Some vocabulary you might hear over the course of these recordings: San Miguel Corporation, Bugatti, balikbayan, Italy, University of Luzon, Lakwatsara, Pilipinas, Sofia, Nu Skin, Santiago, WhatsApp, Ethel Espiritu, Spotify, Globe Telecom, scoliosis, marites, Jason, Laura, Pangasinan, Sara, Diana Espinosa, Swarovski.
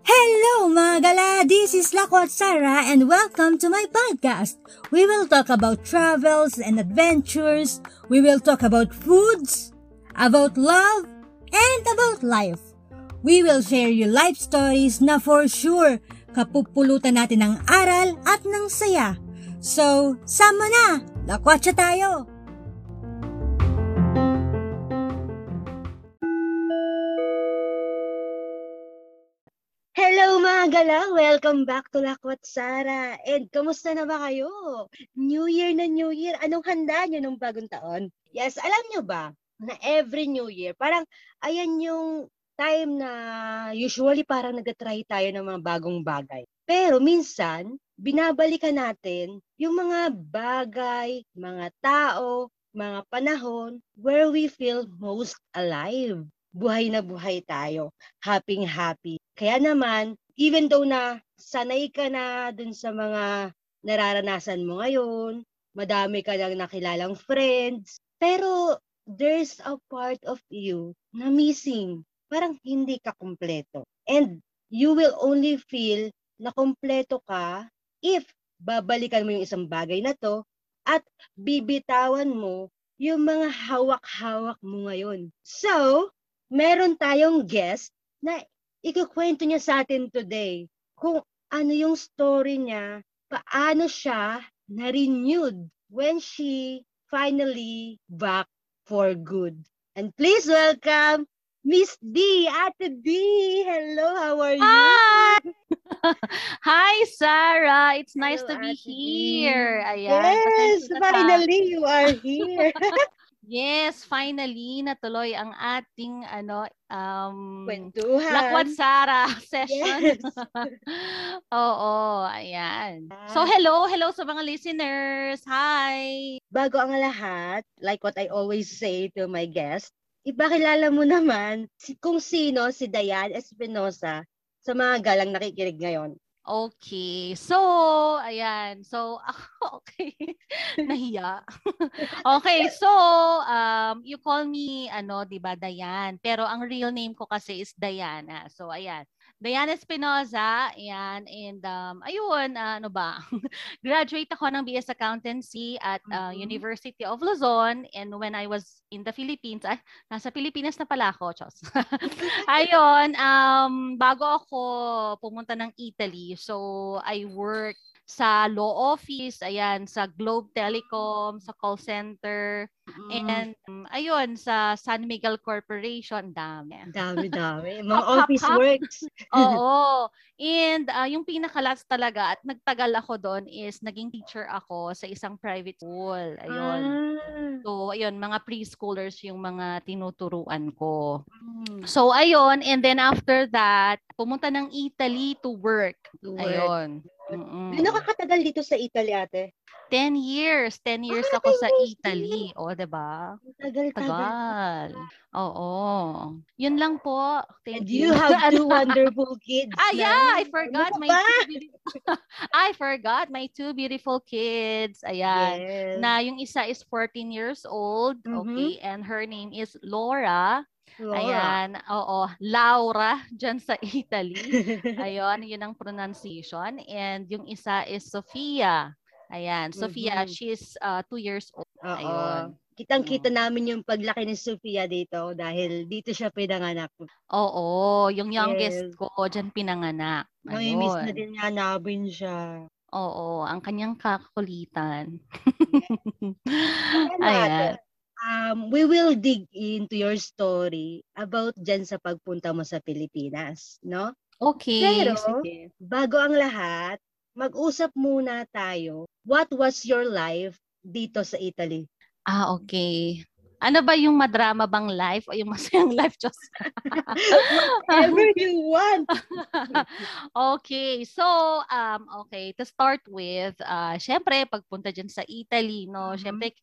Hello mga gala! This is Lakwatsara and welcome to my podcast. We will talk about travels and adventures. We will talk about foods, about love, and about life. We will share your life stories na for sure kapupulutan natin ng aral at ng saya. So, sama na! Lakwatsa tayo! Gala, welcome back to Lakwatsara. And kamusta na ba kayo? New Year na New Year. Anong handa nyo nung bagong taon? Yes, alam nyo ba na every New Year, parang ayan yung time na usually parang nagtatry tayo ng mga bagong bagay. Pero minsan, binabalikan natin yung mga bagay, mga tao, mga panahon where we feel most alive. Buhay na buhay tayo. Happy. Kaya naman, even though na sanay ka na dun sa mga nararanasan mo ngayon, madami ka lang nakilalang friends, pero there's a part of you na missing. Parang hindi ka kumpleto. And you will only feel na kumpleto ka if babalikan mo yung isang bagay na to at bibitawan mo yung mga hawak-hawak mo ngayon. So, meron tayong guest na ikukwento niya sa atin today kung ano yung story niya, paano siya na-renewed when she finally back for good. And please welcome Miss D, Ate D! Hello, how are you? Hi! Hi, Sara! It's nice hello, to be Ate here. Ayan, yes, finally you are here. Yes, finally natuloy ang ating kwentuhan. Lakwatsara session. Yes. Oo, ayan. So hello sa mga listeners. Hi. Bago ang lahat, like what I always say to my guests, ipakilala mo naman kung sino si Diana Espinosa sa mga galang nakikinig ngayon. Okay. So, ayan. So, okay. Nahiya. Okay. So, you call me, diba, Diane. Pero ang real name ko kasi is Diana. So, ayan. Diana Espinosa. Ayan. And, ayun, graduate ako ng BS Accountancy at University of Luzon. And when I was in the Philippines, nasa Pilipinas na pala ako. Ayun. Bago ako pumunta ng Italy. So, I work sa law office, ayan, sa Globe Telecom, sa call center, and ayun, sa San Miguel Corporation, dami. Mga office works. Oo. And yung pinaka-last talaga, at nagtagal ako doon is naging teacher ako sa isang private school. Ayun. So, ayun, mga preschoolers yung mga tinuturuan ko. So, ayun, and then after that, pumunta ng Italy to work. Ayun. Ano kakatagal dito sa Italy, ate? 10 years. 10 years ako sa Italy. O, diba? Tagal. Oo. Yun lang po. And you have two wonderful kids. Yeah, I forgot my two beautiful kids. Ayan. Yes. Na yung isa is 14 years old. Okay. And her name is Laura. Ayan, oo, Laura dyan sa Italy. Ayun, yun ang pronunciation. And yung isa is Sofia. Ayan, Sofia, she's 2 years old. Ayun. Kitang-kita namin yung paglaki ni Sofia dito dahil dito siya pinanganak. Oo, yung youngest ko dyan pinanganak. Nami-miss na din niya namin siya. Oo, ang kanyang kakulitan. Ayan. We will dig into your story about dyan sa pagpunta mo sa Pilipinas, no? Okay. Pero, bago ang lahat, mag-usap muna tayo. What was your life dito sa Italy? Okay. Ano ba yung madrama bang life o yung masayang life? Just whatever you want. Okay. So, okay. To start with, syempre, pagpunta dyan sa Italy, no? Syempre,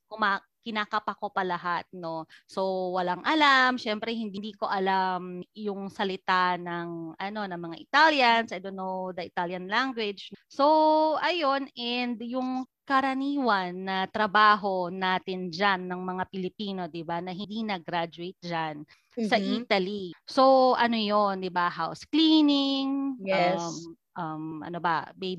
kinakapa ko pa lahat, no? So, walang alam. Siyempre, hindi ko alam yung salita ng, ng mga Italians. I don't know the Italian language. So, ayun. And yung karaniwan na trabaho natin dyan ng mga Pilipino, di ba, na hindi nag-graduate dyan sa Italy. So, ano yon, di ba? House cleaning,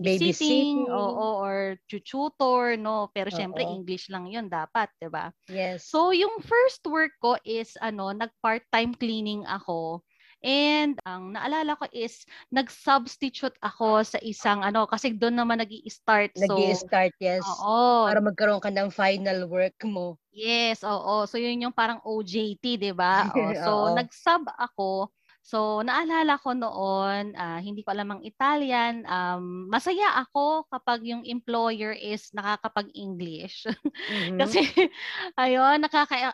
babysitting, or tutor, no? Pero syempre, English lang yun dapat, di ba? Yes. So, yung first work ko is, nag-part-time cleaning ako. And ang naalala ko is nag-substitute ako sa isang kasi doon naman nag-i-start. Nag-i-start, yes. Oo. Para magkaroon ka ng final work mo. Yes, oo. So yun yung parang OJT, di ba? So nag-sub ako. So naalala ko noon, hindi ko alam ang Italian. Masaya ako kapag yung employer is nakakapag-English. Kasi ayun,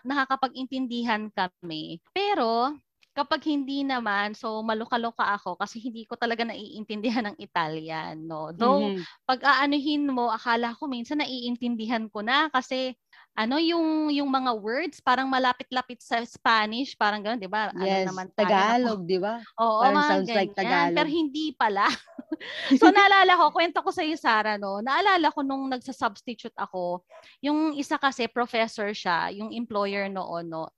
nakakapag-intindihan kami. Pero kapag hindi naman, so maluka-luka ako kasi hindi ko talaga naiintindihan ng Italian, no? Though, pag aanuhin mo, akala ko minsan naiintindihan ko na kasi yung mga words parang malapit-lapit sa Spanish, parang gano'n, di ba? Yes, naman, Tagalog, di ba? Oo, parang sounds ganyan, like Tagalog. Pero hindi pala. So, naalala ko, kwento ko sa iyo, Sara, no? Naalala ko nung nagsasubstitute ako, yung isa kasi, professor siya, yung employer noon, no?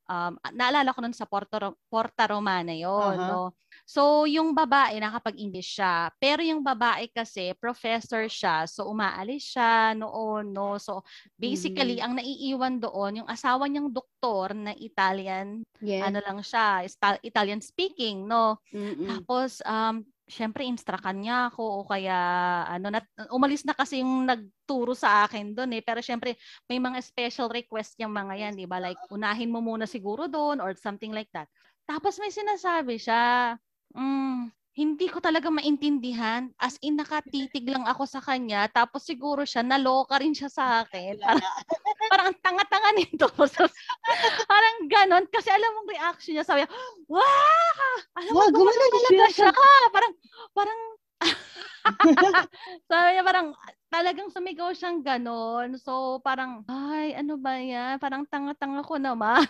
Naalala ko nun sa Porta Romana yun, no? So, yung babae, nakapag-English siya. Pero yung babae kasi, professor siya. So, umaalis siya noon, no? So, basically, ang naiiwan doon, yung asawa niyang doktor na Italian, lang siya, Italian speaking, no? Tapos, siyempre, instrakan niya ako o kaya, umalis na kasi yung nagturo sa akin doon eh. Pero siyempre, may mga special request yung mga yan, di ba? Like, unahin mo muna siguro doon or something like that. Tapos may sinasabi siya, hindi ko talaga maintindihan. As in, nakatitig lang ako sa kanya. Tapos siguro siya, naloka rin siya sa akin. Parang ang tanga-tanga nito. Parang ganon. Kasi alam mong reaction niya. Sabi niya, wow! Alam mo, gumano talaga siya. Parang, sabi niya, parang, talagang sumigaw siyang ganon. So, parang, ay, ano ba yan? Parang tanga-tanga ko naman.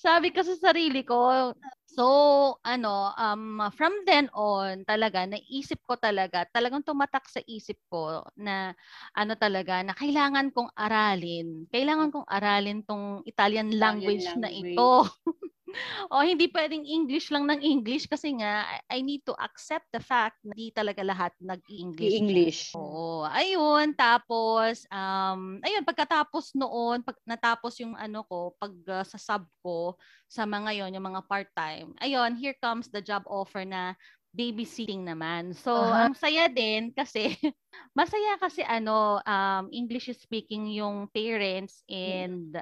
Sabi ko sa sarili ko. So, from then on, talaga, naisip ko talagang tumatak sa isip ko na, na kailangan kong aralin. Kailangan kong aralin tong Italian language na ito. O, hindi pwedeng English lang ng English kasi nga, I need to accept the fact na di talaga lahat nag-English. English. Oo. Ayun, tapos, pagkatapos noon, pag natapos yung sa sub ko, sa mga yon yung mga part-time, ayun, here comes the job offer na babysitting naman. So, ang saya din kasi, masaya kasi English speaking yung parents and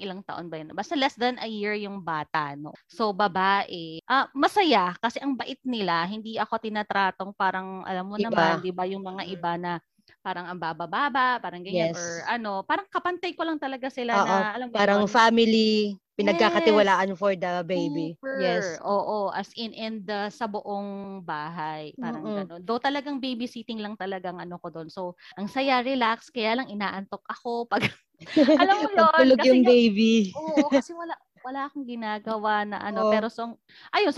ilang taon ba yun? Basta less than a year yung bata, no? So, babae. Masaya kasi ang bait nila. Hindi ako tinatratong parang, alam mo naman, di ba, yung mga iba na parang ang baba-baba, parang ganyan, or parang kapantay ko lang talaga sila na, alam mo parang yun? Family, pinagkakatiwalaan for the baby. Super. Yes. Oo, as in, and sa buong bahay. Parang gano'n. Though talagang babysitting lang talagang ko doon. So, ang saya, relax, kaya lang inaantok ako pag, alam mo yun. Pagtulog yung baby. Oo, kasi wala akong ginagawa na pero so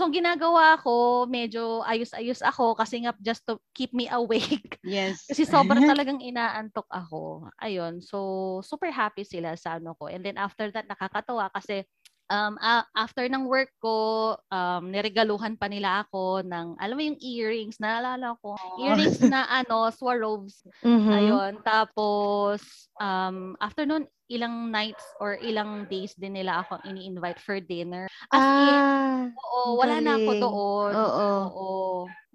ginagawa ko, medyo ayos-ayos ako kasi nga just to keep me awake. Yes. Kasi sobrang talagang inaantok ako. Ayun, so super happy sila sa ko. And then after that, nakakatawa kasi after ng work ko, niregaluhan pa nila ako ng, alam mo yung earrings, naalala ko. Earrings na Swarovski. Ayun, tapos, after nun, ilang nights or ilang days din nila ako ini-invite for dinner. As in, oo, wala na ako doon.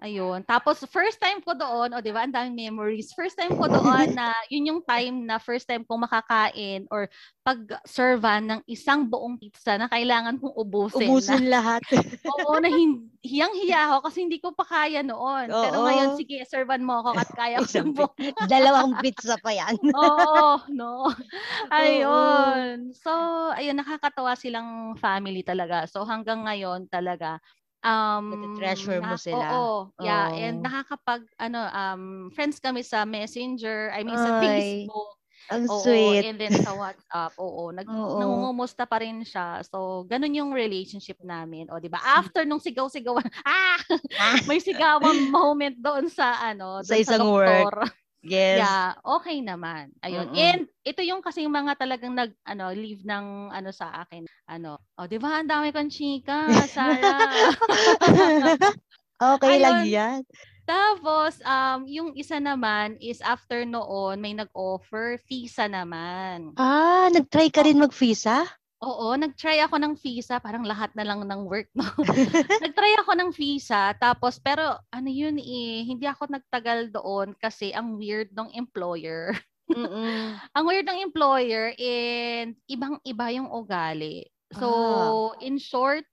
Ayun. Tapos, first time ko doon, di ba, ang daming memories. First time ko doon na, yun yung time na first time kong makakain or pag-servan ng isang buong pizza na kailangan kong ubusin. Ubusin na, lahat. Oo, na hiyang-hiya ako kasi hindi ko pa kaya noon. Pero ngayon, sige, servan mo ako at kaya ko ng buong. Dalawang pizza pa yan. Ayun. So, ayun, nakakatawa silang family talaga. So, hanggang ngayon talaga, treasure mo sila. Yeah, and nakakapag friends kami sa Messenger, sa Facebook. Ang sweet. And then sa WhatsApp, nangungumusta pa rin siya. So, ganun yung relationship namin. O, di ba? After nung sigaw-sigawan, may sigawan moment doon sa sa isang doktor. Yes. Yeah, okay naman. Ayun. Mm-mm. And ito yung kasi mga talagang nag leave ng sa akin. Oh, 'di ba? Ang dami kong chika, Sara. Okay ayun. Lang 'yan. Tapos yung isa naman is after noon may nag-offer visa naman. Ah, nag-try ka rin mag-visa? Oo, nag-try ako ng visa, parang lahat na lang ng work, no? Nag-try ako ng visa, tapos, pero hindi ako nagtagal doon kasi ang weird ng employer. Ang weird ng employer and ibang-iba yung ugali. So, in short,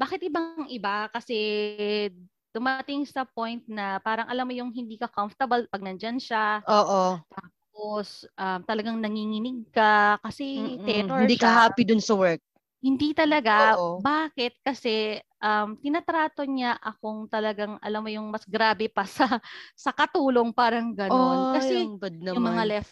bakit ibang-iba? Kasi dumating sa point na parang alam mo yung hindi ka comfortable pag nandyan siya. Oo. Tapos, talagang nanginginig ka kasi terror. Hindi ka happy dun sa work. Hindi talaga. Oo. Bakit? Kasi tinatrato niya akong talagang, alam mo yung mas grabe pa sa katulong, parang ganun. Oh, kasi yung mga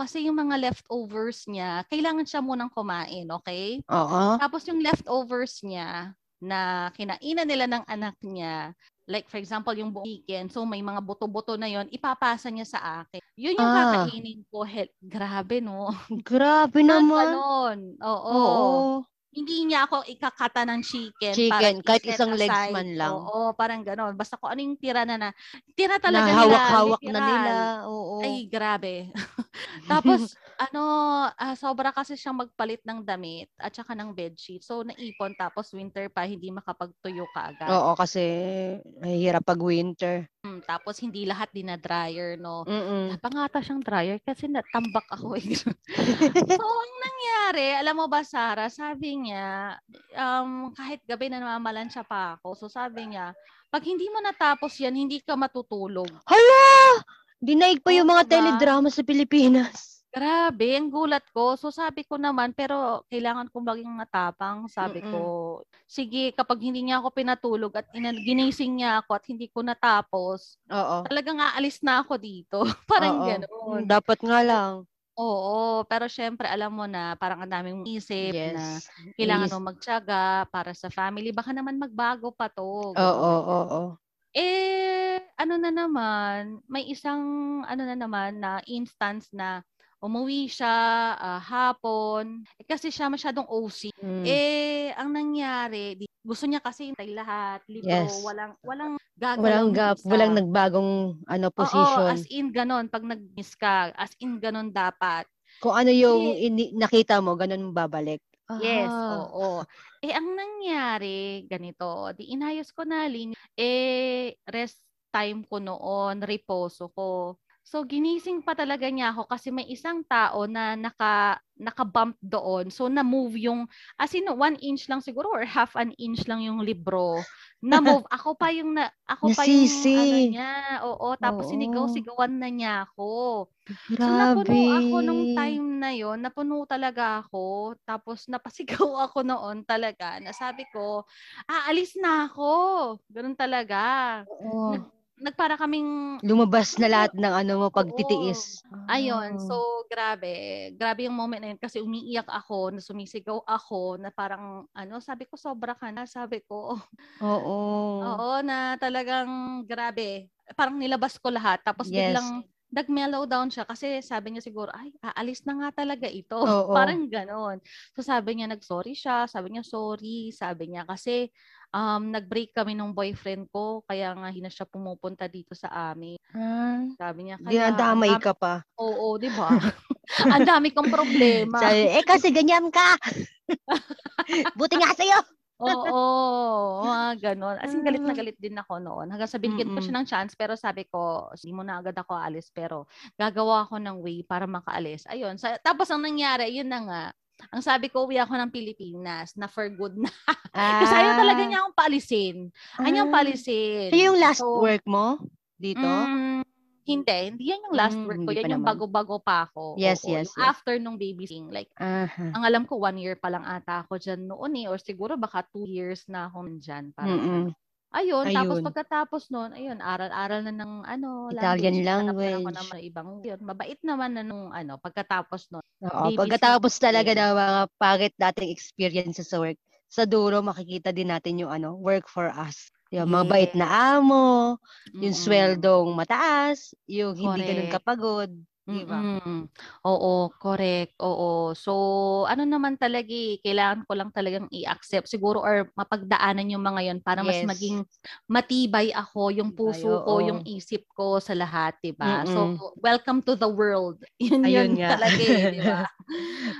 kasi yung mga leftovers niya, kailangan siya munang kumain, okay? Oo. Tapos yung leftovers niya na kinainan nila ng anak niya, like, for example, yung buong weekend. So, may mga buto-buto na yon, ipapasa niya sa akin. Yun yung kakainin ko. Grabe, no? Grabe naman. Ganon. Oo. Hindi niya ako ikakata ng chicken. Chicken, kahit isang legs man lang. Oo, parang ganon. Basta ko ano yung tira na tira talaga nila. Hawak-hawak na nila. Oo. Ay, grabe. Tapos, sobra kasi siyang magpalit ng damit at saka ng bedsheet. So, naipon. Tapos, winter pa, hindi makapagtuyo ka agad. Oo, kasi hirap pag winter. Tapos, hindi lahat dinadryer, no? Napangata siyang dryer kasi natambak ako. So, ang nangyari, alam mo ba, Sara, sabi niya, kahit gabi na namamalansya pa ako. So, sabi niya, pag hindi mo natapos yan, hindi ka matutulog. Hala! Dinaig pa yung mga teledrama sa Pilipinas. Grabe, ang gulat ko. So sabi ko naman, pero kailangan kong maging matapang. Sabi ko, sige, kapag hindi niya ako pinatulog at ginising niya ako at hindi ko natapos, talagang aalis na ako dito. Parang gano'n. Dapat nga lang. Oo, pero syempre alam mo na parang ang daming isip na kailangan mo magtiyaga para sa family. Baka naman magbago pa to. Oo. May isang na instance na umuwi siya hapon. Kasi siya masyadong OC. Ang nangyari, gusto niya kasi hintay lahat. Lito, walang gagawin. Walang gap, walang nagbagong position. Oo, as in ganon. Pag nag-miss ka, as in ganon dapat. Kung ano yung nakita mo, ganon babalik. Yes, oo. Ang nangyari, ganito, inayos ko na linya. Rest time ko noon, reposo ko. So, ginising pa talaga niya ako kasi may isang tao na naka-bump doon. So, na-move yung, as in, 1 inch lang siguro or half an inch lang yung libro. Na-move. Ako pa yung niya. Oo. Tapos, sinigaw-sigawan na niya ako. Grabe. So, napuno ako nung time na yon. Napuno talaga ako. Tapos, napasigaw ako noon talaga. Nasabi ko, alis na ako. Ganun talaga. Oo. Nagpara kaming lumabas na lahat ng mo pagtitiis. Ayun, so grabe. Grabe yung moment na yun kasi umiiyak ako, sumisigaw ako na parang sabi ko sobra ka na, sabi ko. Oo, na talagang grabe. Parang nilabas ko lahat tapos biglang nag-mellow down siya kasi sabi niya siguro, ay, aalis na nga talaga ito. Parang ganon. So sabi niya, nag-sorry siya. Sabi niya, sorry. Sabi niya kasi nag-break kami nung boyfriend ko kaya nga hindi siya pumupunta dito sa amin. Sabi niya, kaya dinadamay ka pa. Oo, di ba? Ang dami kong problema. Sabi, kasi ganyan ka. Buti nga sa'yo. Oo, ganon. As in, galit na galit din ako noon. Hanggang sa binigyan ko siya ng chance, pero sabi ko, hindi mo na agad ako alis, pero gagawa ako ng way para makaalis. Ayun. Tapos ang nangyari, yun na nga. Ang sabi ko, uwi ako ng Pilipinas na for good na. Kasi ayaw talaga niya akong paalisin. So, yung last work mo dito? Hindi yan yung last work ko. Yan yung bago-bago pa ako. Yes. After nung babysitting. Like, ang alam ko, 1 year pa lang ata ako dyan noon or siguro baka 2 years na ako dyan. Ayun, tapos pagkatapos noon, ayun, aral-aral na ng Italian language. Ako naman ibang yun. Mabait naman na nung pagkatapos noon. Pagkatapos talaga na mga pangit dating experiences sa work. Sa dulo, makikita din natin yung work for us. Yung mabait na amo, yung sweldong mataas, yung hindi ganun kapagod. Diba? Oo, correct. Oo. So, ano naman talaga, kailangan ko lang talagang i-accept siguro or mapagdaanan yung mga yon para mas maging matibay ako, yung puso ko, yung isip ko sa lahat, diba? So, welcome to the world. Yun nga talaga, diba?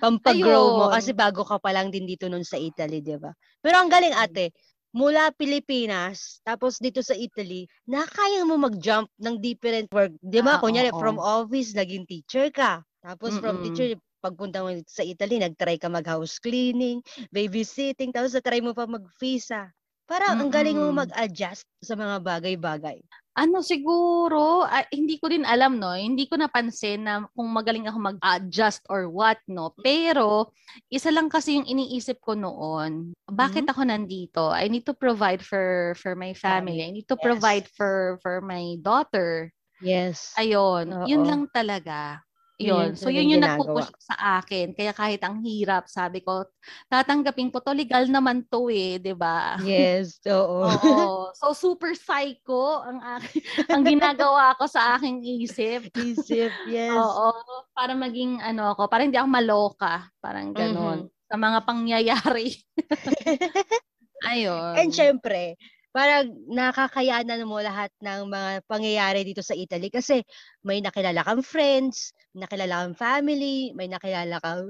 Pampag-grow mo kasi bago ka pa lang din dito nun sa Italy, diba? Pero ang galing ate, mula Pilipinas, tapos dito sa Italy, nakaya mo mag-jump ng different work. Di ba? Kunyari, from office, naging teacher ka. Tapos from teacher, pagpunta mo sa Italy, nag-try ka mag-house cleaning, babysitting, tapos na-try mo pa mag-visa. Para ang galing mo mag-adjust sa mga bagay-bagay. Ano siguro, hindi ko din alam, no? Hindi ko napansin na kung magaling ako mag-adjust or what, no? Pero, isa lang kasi yung iniisip ko noon, bakit ako nandito? I need to provide for my family. I need to provide for my daughter. Yes. Ayun. Oo. Yun lang talaga. Yun. So, yun yung nagpupush sa akin. Kaya kahit ang hirap, sabi ko, tatanggapin ko to, legal naman to eh, di ba? Yes, oo. So, super psycho ang ginagawa ko sa aking isip. Yes. Oo. Para maging ano ako, para hindi ako maloka. Parang ganun. Sa mga pangyayari. Ayun. And syempre, parang nakakayanan mo lahat ng mga pangyayari dito sa Italy kasi may nakilala kang friends, nakilala kang family, may nakilala kang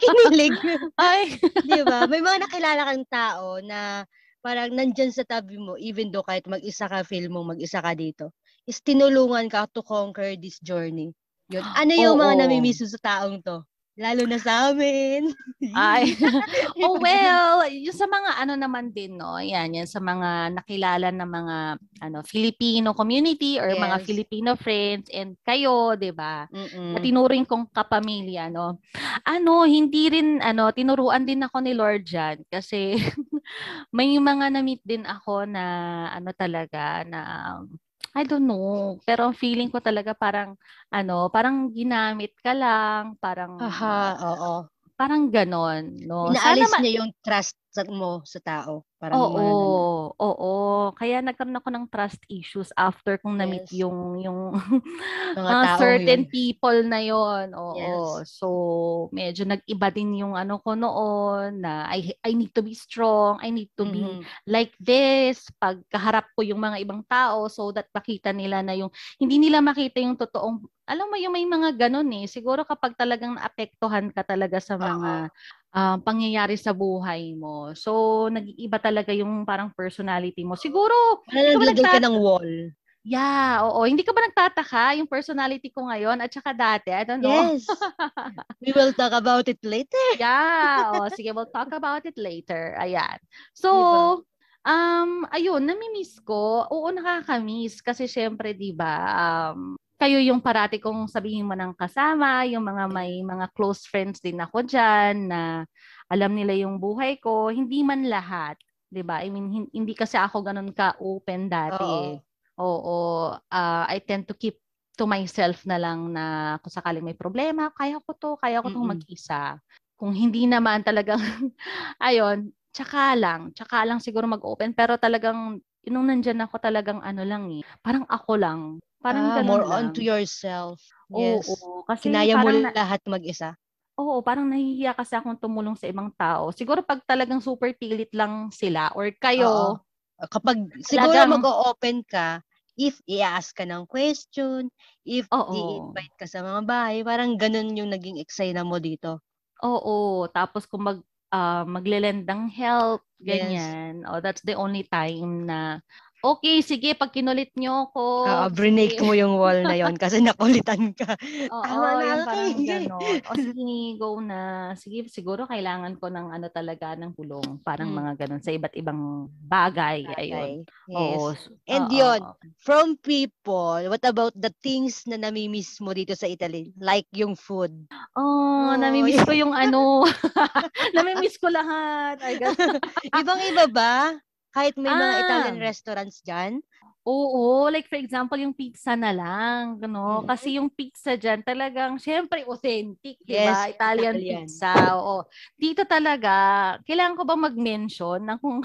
kinilig. Ay. Diba? May mga nakilala kang tao na parang nandyan sa tabi mo even though kahit mag-isa ka feel mo, mag-isa ka dito. Is tinulungan ka to conquer this journey. Yun. Ano yung mga namimiss sa taong to? Lalo na sa amin. Ay. Oh well, yung sa mga ano naman din, no? Yan sa mga nakilala ng mga Filipino community or mga Filipino friends and kayo, 'di ba? Na tinuring kong kapamilya, no? Hindi rin tinuruan din ako ni Lord dyan kasi may mga na-meet din ako na talaga na I don't know, pero ang feeling ko talaga parang parang ginamit ka lang, parang parang ganon, no? Inaalis niya yung trust mo sa tao. Parang kaya nagkaroon ako ng trust issues after kong na-meet yung certain people na yon. So medyo nag-iba din yung ko noon na I need to be strong, I need to be like this pag kaharap ko yung mga ibang tao so that makita nila na yung hindi nila makita yung totoong alam mo yung may mga ganun eh. Siguro kapag talagang naapektuhan ka talaga sa mga pangyayari sa buhay mo. So, nag-iiba talaga yung parang personality mo. Siguro, naglalagay ka ng wall. Yeah, oo. Hindi ka ba nagtataka yung personality ko ngayon at saka dati? I don't know. Yes. We will talk about it later. Yeah. Oh, sige, we'll talk about it later. Ayan. So, diba? Ayun, namimiss ko. Oo, nakakamiss. Kasi syempre, diba, kayo yung parati kong sabihin mo ng kasama, yung mga may mga close friends din ako dyan na alam nila yung buhay ko, hindi man lahat, di ba? I mean, hindi kasi ako ganun ka-open dati. I tend to keep to myself na lang na kung sakaling may problema, kaya ko tong mag-isa. Kung hindi naman talagang, ayun, tsaka lang siguro mag-open, pero talagang, nung nandyan ako talagang parang ako lang. Parang more lang. Onto yourself. Yes. Oo, kasi kinaya mo lahat mag-isa. Oo, parang nahihiya kasi akong tumulong sa ibang tao. Siguro pag talagang super pilit lang sila or kayo. Kapag talagang, siguro mag-o-open ka, if i-ask ka ng question, if i-invite ka sa mga bahay, parang ganun yung naging excite mo dito. Oo, tapos kung maglelend ng help, ganyan. Yes. Oh, that's the only time na okay, sige, pag kinulit nyo ako. Brinake mo yung wall na yon kasi nakulitan ka. Tama na, parang gano'n. O sige, go na. Sige, siguro kailangan ko ng talaga ng tulong. Parang mga gano'n sa iba't ibang bagay. Ayun. Yes. And yun, from people, what about the things na namimiss mo dito sa Italy? Like yung food. Namimiss ko yung namimiss ko lahat. Ibang-iba ba? Kahit may mga Italian restaurants dyan? Oo. Like for example, yung pizza na lang. No? Kasi yung pizza dyan talagang, syempre, authentic. Yes, diba? Italian pizza. Oo. Dito talaga, kailangan ko ba mag-mention ng kung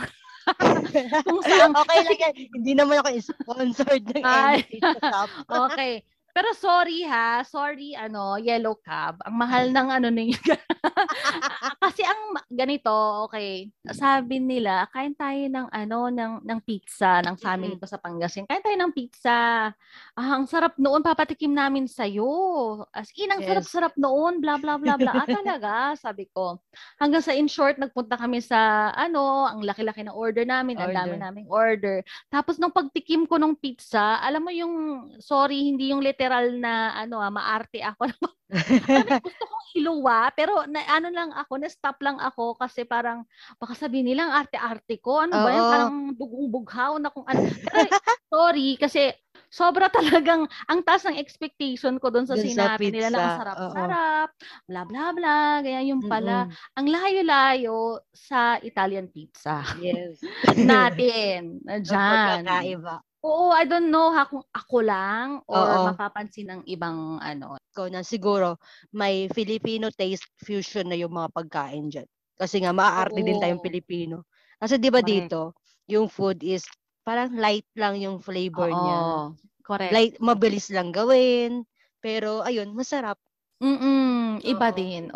Kung saan. Okay lang yan. Hindi naman ako sponsored ng anything sa top. Okay. Pero sorry ha, yellow cab. Ang mahal ng kasi ang ganito, okay, sabi nila, kain tayo ng pizza, ng family ko sa Pangasinan. Kain tayo ng pizza. Ah, ang sarap noon, papatikim namin sa'yo. As in, ang sarap-sarap noon, bla bla bla bla. Ah, talaga, sabi ko. Hanggang sa in short, nagpunta kami sa, ang laki-laki na order namin, ang dami naming order. Tapos nung pagtikim ko ng pizza, alam mo yung, sorry, hindi yung literal na maarte ako. Gusto kong iluwa pero na-stop lang ako kasi parang baka sabihin nilang arte-arte ko. Ba yan? Parang bugong-bughaw na kung ano. Sorry kasi sobra talagang ang taas ng expectation ko doon sa sinabi nila na ang sarap-sarap, bla bla bla, ganyan yung pala. Ang layo-layo sa Italian pizza. Yes. Natin. Diyan. Kakaiba. Oo, I don't know ha kung ako lang or mapapansin ng ibang na siguro may Filipino taste fusion na yung mga pagkain dyan. Kasi nga, maaarte din tayong Pilipino. Kasi di ba dito, yung food is parang light lang yung flavor niya. Correct. Light, mabilis lang gawin. Pero ayun, masarap. Iba din,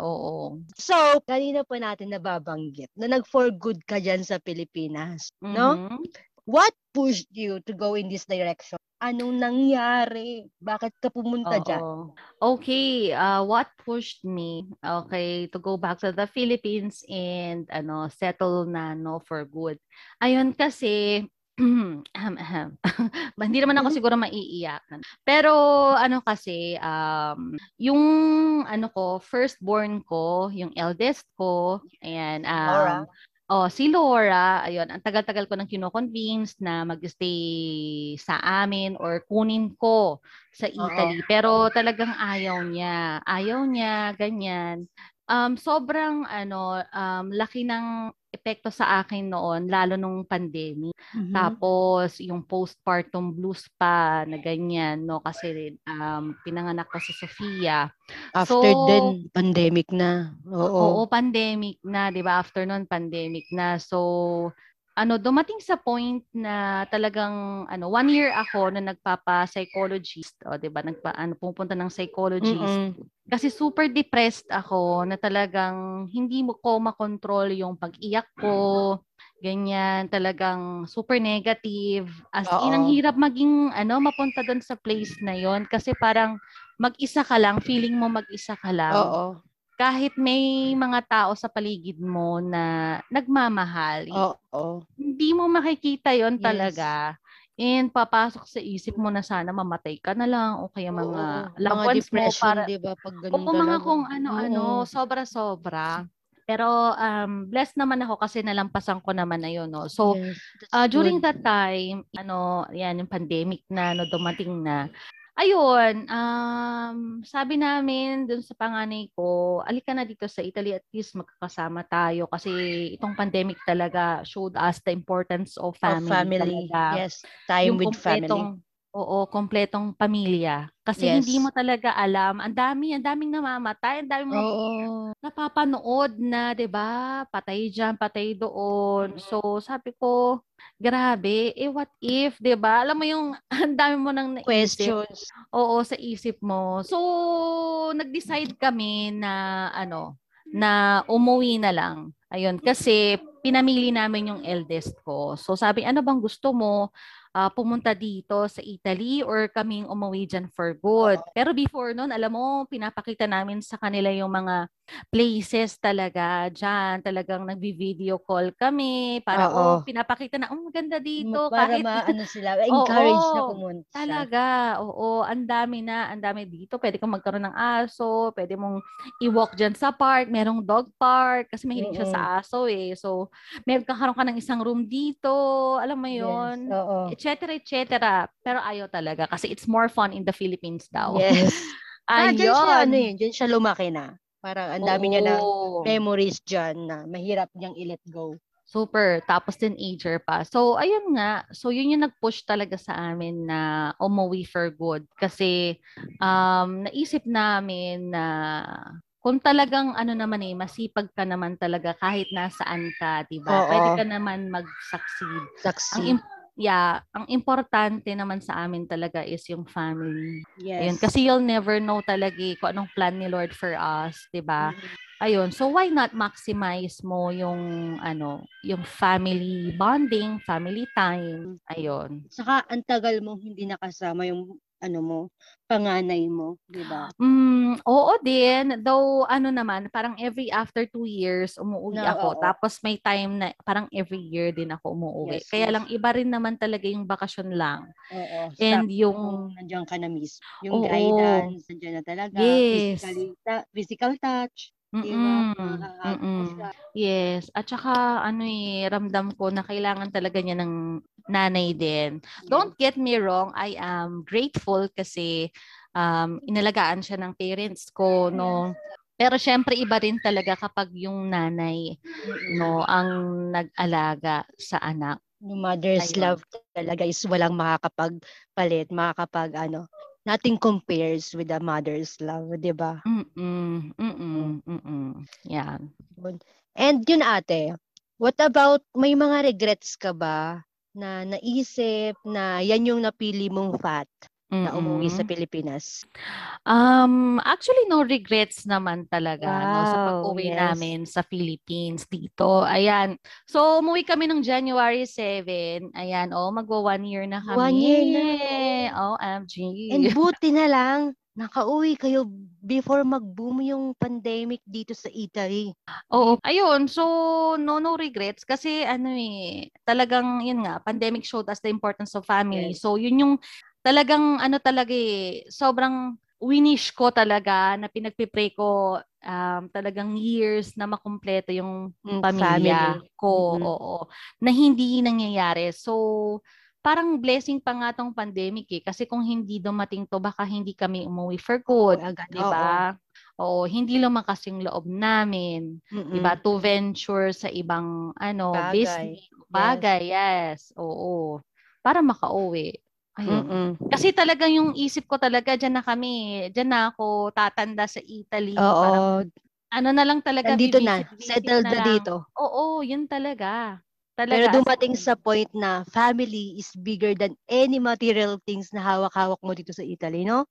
So, kanina po natin nababanggit na nag-for good ka dyan sa Pilipinas. No? What pushed you to go in this direction? Anong nangyari? Bakit ka pumunta dyan? Okay, what pushed me to go back to the Philippines and settle na for good? Ayun kasi hindi naman ako siguro maiiyakan. Pero kasi yung ko, firstborn ko, yung eldest ko, and Laura. Si Laura, ayun, ang tagal-tagal ko nang kino-convince na mag-stay sa amin or kunin ko sa Italy. Pero talagang ayaw niya. Ayaw niya, ganyan. Sobrang laki ng epekto sa akin noon, lalo nung pandemic. Tapos, yung postpartum blues pa na ganyan, no? Kasi pinanganak ko si Sofia. After then, pandemic na. Oo, pandemic na, di ba? After nun, pandemic na. So, dumating sa point na talagang, 1 year ako na nagpapa-psychologist. O, di ba? Pupunta ng psychologist. Kasi super depressed ako na talagang hindi ko makontrol yung pag-iyak ko. Ganyan, talagang super negative. As in, ang hirap maging, mapunta doon sa place na yon. Kasi parang mag-isa ka lang, feeling mo mag-isa ka lang. Kahit may mga tao sa paligid mo na nagmamahal, hindi mo makikita yon talaga. And papasok sa isip mo na sana mamatay ka na lang o kaya mga lampons mo para, diba, pag ganun o mga kung sobra-sobra. Pero blessed naman ako kasi nalampasan ko naman na yun, no? So, during that time, yan yung pandemic na dumating na. Ayun, sabi namin dun sa panganay ko, alika na dito sa Italy, at least magkakasama tayo kasi itong pandemic talaga showed us the importance of family. Yes, time yung with family. Kompletong pamilya. Kasi hindi mo talaga alam. Ang daming namamatay. Ang daming napapanood na, di ba? Patay dyan, patay doon. So, sabi ko, grabe, what if, di ba? Alam mo yung, ang dami mo nang naisip. Questions. Sa isip mo. So, nag-decide kami na, na umuwi na lang. Ayun, kasi pinamili namin yung eldest ko. So, sabi, ano bang gusto mo? Pumunta dito sa Italy or kaming umuwi dyan for good. Pero before noon, alam mo, pinapakita namin sa kanila yung mga places talaga dyan. Talagang nag-video call kami. Para pinapakita na, maganda dito. Para sila, encourage na pumunta. Talaga, ang dami dito. Pwede kang magkaroon ng aso, pwede mong i-walk dyan sa park, merong dog park, kasi mahilig siya sa aso eh. So, magkakaroon ka ng isang room dito, alam mo yun. Yes, etcetera. Pero ayaw talaga kasi it's more fun in the Philippines daw. Yes. Ayun. Diyan siya lumaki na. Parang ang dami niya na memories diyan na mahirap niyang i-let go. Super. Tapos teenager pa. So, ayun nga. So, yun yung nag-push talaga sa amin na umuwi for good. Kasi naisip namin na kung talagang ano naman eh, masipag ka naman talaga kahit nasaan ka, diba? Oo. Pwede ka naman mag-succeed. Succeed. Ang importante naman sa amin talaga is yung family. Yes. Ayun, kasi you'll never know talaga kung anong plan ni Lord for us, diba? Mm-hmm. Ayun, so why not maximize mo yung ano, yung family bonding, family time. Ayun. Saka ang tagal mo hindi nakasama yung ano mo, panganay mo, di ba? Oo din. Though, ano naman, parang every after 2 years, umuwi ako. Oo. Tapos may time na parang every year din ako umuwi. Yes, kaya lang, iba rin naman talaga yung bakasyon lang. Oo. And yung... nandiyan ka na mismo. Yung guidance, nandiyan na talaga. Yes. Physical touch. Yes. At saka, ano eh, ramdam ko na kailangan talaga niya ng nanay din. Don't get me wrong, I am grateful kasi inalagaan siya ng parents ko, no? Pero syempre, iba rin talaga kapag yung nanay, no, ang nag-alaga sa anak. Yung mother's love talaga is walang makakapagpalit, makakapag-ano. Nothing compares with a mother's love, di ba? Yan. And yun ate, what about, may mga regrets ka ba na naisip na yan yung napili mong path na umuwi sa Pilipinas? Actually, no regrets naman talaga, no, sa pag-uwi namin sa Philippines dito. Ayan. So, umuwi kami ng January 7. Ayan, magwa 1 year na kami. 1 year na. OMG. And buti na lang, nakauwi kayo before mag-boom yung pandemic dito sa Italy. Oo. Ayun. So, no regrets. Kasi, ano eh, talagang, yun nga, pandemic showed us the importance of family. Yes. So, yun yung talagang ano talaga eh, sobrang winish ko talaga na pinagpipray ko talagang years na makumpleto yung pamilya ko. Oo, na hindi nangyayari. So, parang blessing pa nga tong pandemic eh. Kasi kung hindi dumating to, baka hindi kami umuwi for good. Diba? Oo, hindi lumakas yung loob namin. Diba? To venture sa ibang ano, business. Bagay, yes. Oo. Para makauwi. Kasi talagang yung isip ko talaga, dyan na kami, dyan na ako tatanda sa Italy. Parang, ano na lang talaga, dito na, settled na dito. Oo, yun talaga. Pero dumating sa point na family is bigger than any material things na hawak-hawak mo dito sa Italy, no?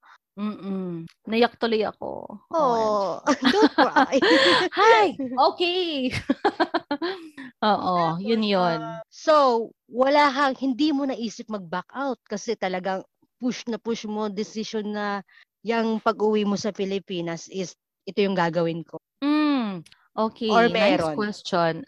Naiyak tuloy ako. Oh, don't cry. Hi! Okay! Oo, yun. So, hindi mo naisip mag-back out kasi talagang push na push mo, decision na yung pag-uwi mo sa Pilipinas is ito yung gagawin ko. Okay, next question.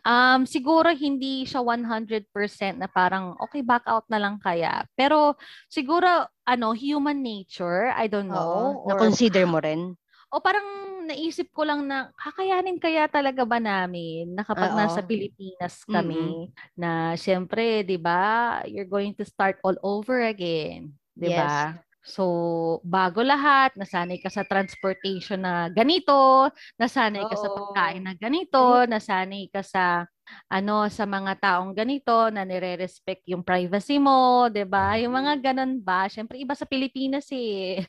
Siguro hindi siya 100% na parang okay, back out na lang kaya. Pero siguro ano, human nature, I don't know. Na consider mo rin. O parang naisip ko lang na kakayanin kaya talaga ba namin na kapag nasa Pilipinas kami na syempre, 'di ba? You're going to start all over again, 'di ba? Yes. So, bago lahat, nasanay ka sa transportation na ganito, nasanay ka sa pagkain na ganito, nasanay ka sa ano, sa mga taong ganito na nire-respect yung privacy mo, 'di ba? Yung mga ganun ba? Syempre iba sa Pilipinas eh.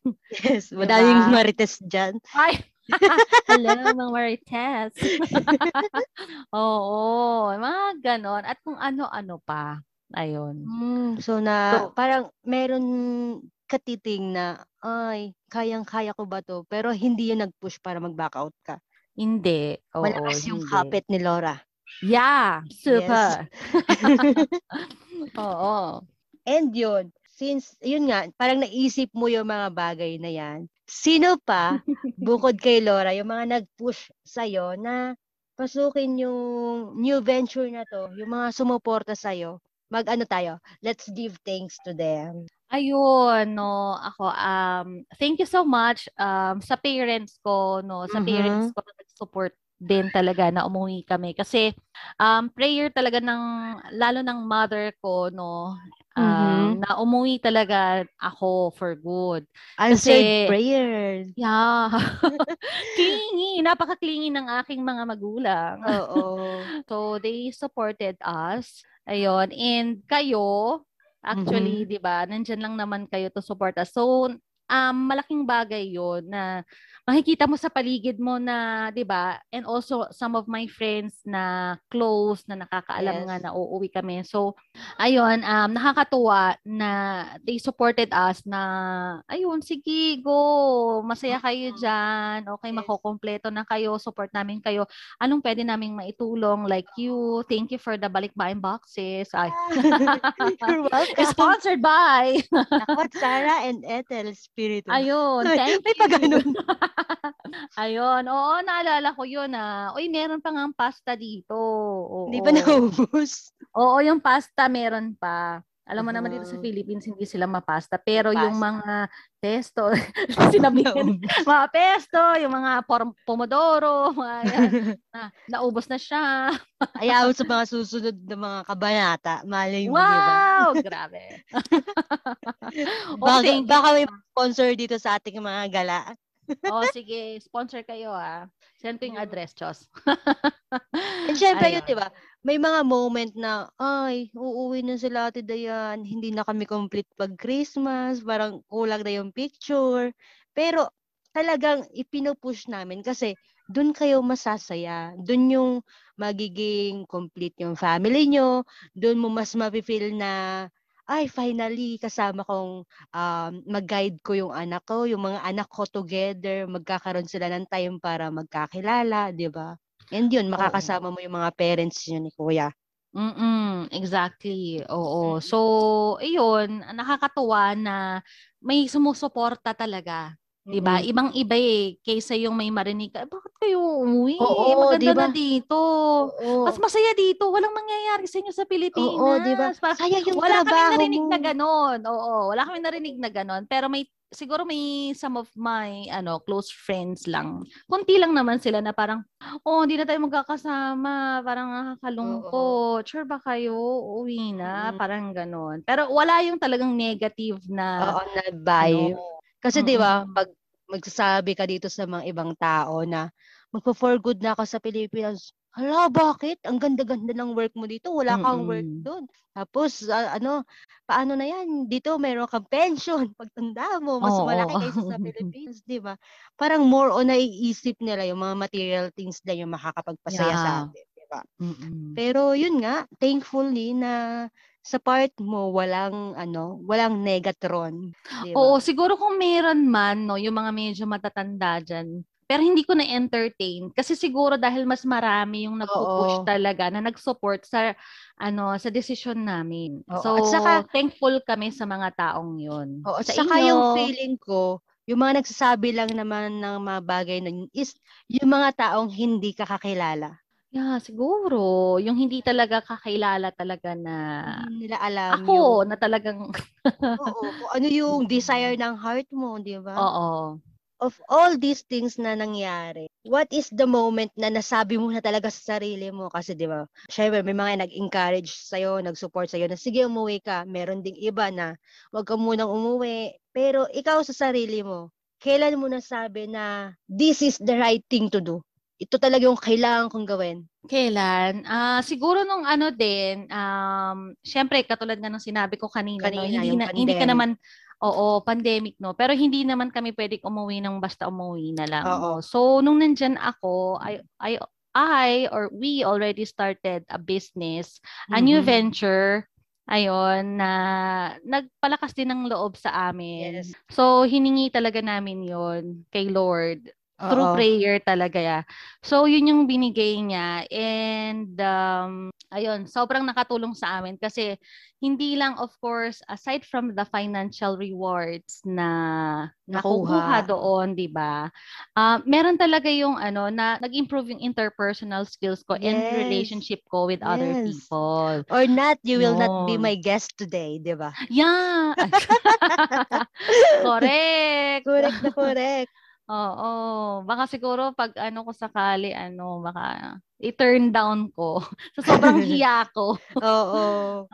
Yes, madaming marites diyan. Ay. Hello, mga marites. Oo, mga ganun at kung ano-ano pa. Ayun. So, parang meron katiting na, ay, kayang-kaya ko ba to? Pero hindi yun nag-push para mag-back out ka. Hindi. Malakas yung kapit ni Laura. Yeah! Super! Yes. Oo. And yun, since, yun nga, parang naisip mo yung mga bagay na yan. Sino pa, bukod kay Laura, yung mga nag-push sa'yo na pasukin yung new venture na to, yung mga sumuporta sa'yo, let's give thanks to them. Ayun, no, ako, thank you so much sa parents ko, no, sa parents ko na nag-support din talaga na umuwi kami. Kasi prayer talaga lalo ng mother ko, no, na umuwi talaga ako for good. Answered prayers. Yeah. Clingy, napaka-clingy ng aking mga magulang. Oo. So, they supported us. Ayun, and kayo, actually, 'di ba? Nandiyan lang naman kayo to support us. So, malaking bagay yon na makikita mo sa paligid mo na, di ba? And also, some of my friends na close, na nakakaalam nga na uuwi kami. So, ayun, nakakatuwa na they supported us na, ayun, sige, go, masaya kayo dyan, okay, makukompleto na kayo, support namin kayo. Anong pwede naming maitulong? Like you, thank you for the balikbayan boxes. Ay. You're welcome. Sponsored by Lakwatsara and Ethel Espiritu. Ayun, thank you. May pag-anon. Ayun, oo, naalala ko yun ah. Uy, meron pa nga pasta dito. Hindi pa naubos. Oo, yung pasta meron pa. Alam mo naman dito sa Philippines, hindi sila mapasta. Pero yung mga pesto, sinabihin, mga pesto, yung mga pomodoro, mga yan, naubos na siya. Ayaw sa mga susunod na mga kabanata. Malay mo, diba? Wow! Grabe. Baka may sponsor dito sa ating mga gala. Oh, sige, sponsor kayo ah. Send ko yung address, Chos. And syempre yun, diba? May mga moment na, ay, uuwi na sila Ate Diane, hindi na kami complete pag Christmas, parang kulang na yung picture. Pero talagang ipinupush namin kasi doon kayo masasaya. Doon yung magiging complete yung family nyo. Doon mo mas mapifeel na, ay, finally, kasama kong mag-guide ko yung anak ko, yung mga anak ko together, magkakaroon sila ng time para magkakilala, di ba? And yun, makakasama mo yung mga parents nyo ni Kuya. Exactly. Oo. So, ayun, nakakatuwa na may sumusuporta talaga. Diba? Ibang-iba eh. Kaysa yung may marinig ka, bakit kayo umuwi? Maganda diba? Na dito. Mas masaya dito. Walang mangyayari sa inyo sa Pilipinas. Diba? Wala kami narinig na ganon. Wala kami narinig na ganon. Pero may, siguro may some of my close friends lang. Kunti lang naman sila na parang, hindi na tayo magkakasama. Parang nakakalungkot. Sure ba kayo? Uwi na. Parang ganon. Pero wala yung talagang negative na vibe. Kasi di ba, pag magsasabi ka dito sa mga ibang tao na magpo-for good na ako sa Pilipinas, hala, bakit? Ang ganda-ganda ng work mo dito, wala kang work doon. Tapos, paano na yan? Dito, meron kang pension. Pagtanda mo, mas malaki kaysa sa Pilipinas, di ba? Parang more on naiisip nila yung mga material things na yung makakapagpasaya sa atin, di ba? Pero yun nga, thankfully na sa part mo, walang negatron. Diba? Oo, siguro kung meron man, no, yung mga medyo matatanda dyan. Pero hindi ko na-entertain. Kasi siguro dahil mas marami yung nagpo-push talaga na nag-support sa, sa decision namin. Oo. So, at saka, thankful kami sa mga taong yun. Oo, at saka inyo, yung feeling ko, yung mga nagsasabi lang naman ng mga bagay na yun is yung mga taong hindi ka kakilala. Yeah, siguro. Yung hindi talaga kakilala talaga na nila alam ako, na talagang ano yung desire ng heart mo, di ba? Oo. Of all these things na nangyari, what is the moment na nasabi mo na talaga sa sarili mo? Kasi di ba, syempre may mga nag-encourage sa'yo, nag-support sa'yo na sige umuwi ka. Meron ding iba na wag ka munang umuwi. Pero ikaw sa sarili mo, kailan mo nasabi na this is the right thing to do? Ito talaga yung kailangan kong gawin. Kailan? Siguro nung syempre katulad nga nung sinabi ko kanina no, hindi ka naman, pandemic no, pero hindi naman kami pwedeng umuwi ng basta umuwi na lang. Oo. So nung nandyan ako, we already started a business, a new venture. Ayun, na nagpalakas din ng loob sa amin. Yes. So hiningi talaga namin yon kay Lord. Through prayer talaga ya. So, yun yung binigay niya. And, ayun, sobrang nakatulong sa amin. Kasi, hindi lang, of course, aside from the financial rewards na nakuha doon, di ba? Meron talaga yung, na nag-improve yung interpersonal skills ko and relationship ko with other people. Or not, you will not be my guest today, di ba? Yeah! Correct! Correct na correct. Oo, baka siguro pag ko sakali, baka i-turn down ko. So, sobrang hiya ko. Oo.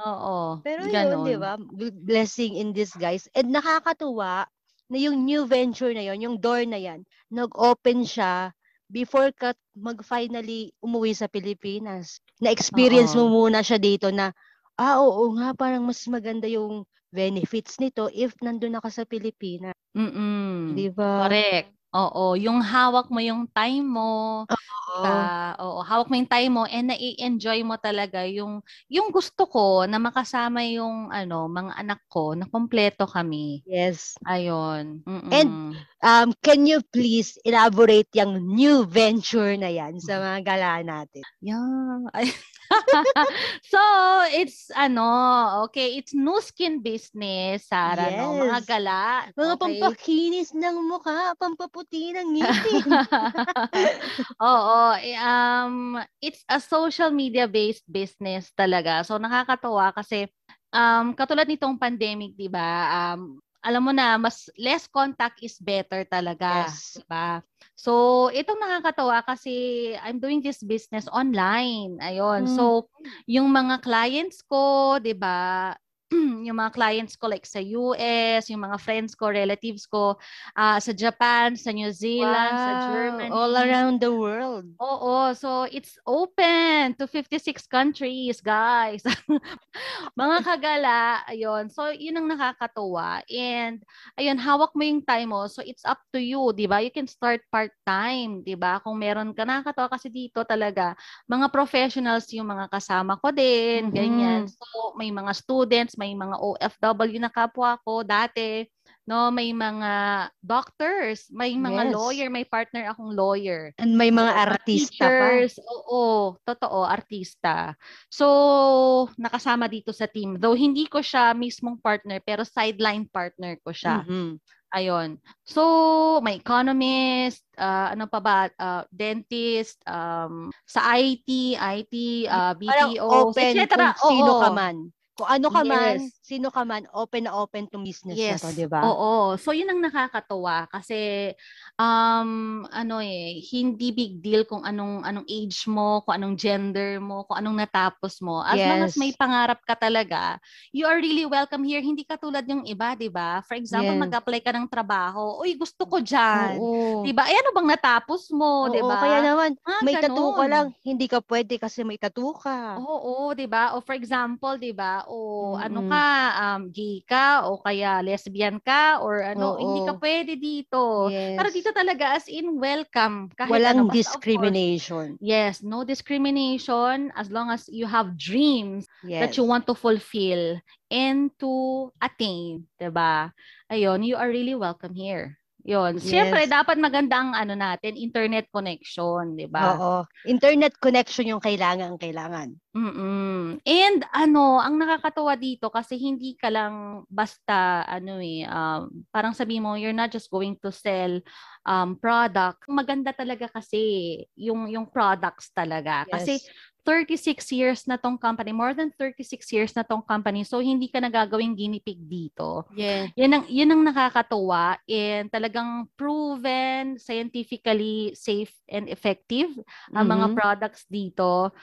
Pero ganun. Yun, di ba? Blessing in disguise. And nakakatuwa na yung new venture na yun, yung door na yan, nag-open siya before ka mag-finally umuwi sa Pilipinas. Na-experience mo muna siya dito na, oo nga, parang mas maganda yung benefits nito if nandun ako sa Pilipinas. Diba? Correct. Oo, yung hawak mo yung time mo. Oo, hawak mo yung time mo and na-enjoy mo talaga yung gusto ko na makasama yung mga anak ko na kompleto kami. Yes. Ayun. And can you please elaborate yung new venture na yan sa mga gala natin? Yeah. So, it's it's Nu Skin business, Sara, yes. No? Mga gala. Mga pampakinis ng mukha, pampaputi ng ngiti. Oo. It's a social media-based business talaga. So, nakakatawa kasi katulad nitong pandemic, di ba? Alam mo na, mas less contact is better talaga. Yes. Diba? So, itong nakakatawa kasi I'm doing this business online. Ayun. So, yung mga clients ko, diba, yung mga clients ko like sa US, yung mga friends ko, relatives ko, sa Japan, sa New Zealand, sa Germany. All around the world. Oo. So, it's open to 56 countries, guys. Mga kagala, ayun. So, yun ang nakakatawa. And, ayun, hawak mo yung time mo. So, it's up to you, di ba? You can start part-time, di ba? Kung meron ka, nakakatawa kasi dito talaga, mga professionals yung mga kasama ko din, ganyan. So, may mga students, may mga OFW na kapwa ko dati, no, may mga doctors, may mga lawyer, may partner akong lawyer. And may mga artista teachers, pa. Oo, totoo, artista. So, nakasama dito sa team. Though hindi ko siya mismong partner, pero sideline partner ko siya. Ayon. So, may economist, dentist, sa IT, BPO, etc. Sino ka man. Kung ano ka man, sino ka man, open na open to business na to, diba? Oo. So, yun ang nakakatawa kasi, hindi big deal kung anong age mo, kung anong gender mo, kung anong natapos mo. As long as may pangarap ka talaga, you are really welcome here. Hindi ka tulad yung iba, diba? For example, mag-apply ka ng trabaho, uy, gusto ko dyan. Diba? Ay, ano bang natapos mo, diba? Kaya naman, may tattoo ka lang, hindi ka pwede kasi may tattoo ka. Oo, diba? O for example, diba? O gay ka o kaya lesbian ka or hindi ka pwede dito. Yes. Pero dito talaga as in welcome. Kahit walang discrimination. Yes, no discrimination as long as you have dreams that you want to fulfill and to attain, 'di ba? Ayun, you are really welcome here. Yun. Siyempre, dapat maganda ang internet connection, di ba? Oo. Internet connection yung kailangan. And ang nakakatawa dito kasi hindi ka lang basta, parang sabi mo, you're not just going to sell product. Maganda talaga kasi yung products talaga. Yes. Kasi 36 years na tong company, more than 36 years na tong company, so hindi ka nagagawing guinea pig dito. Yeah. Yun ang nakakatawa and talagang proven, scientifically safe and effective ang mga products dito.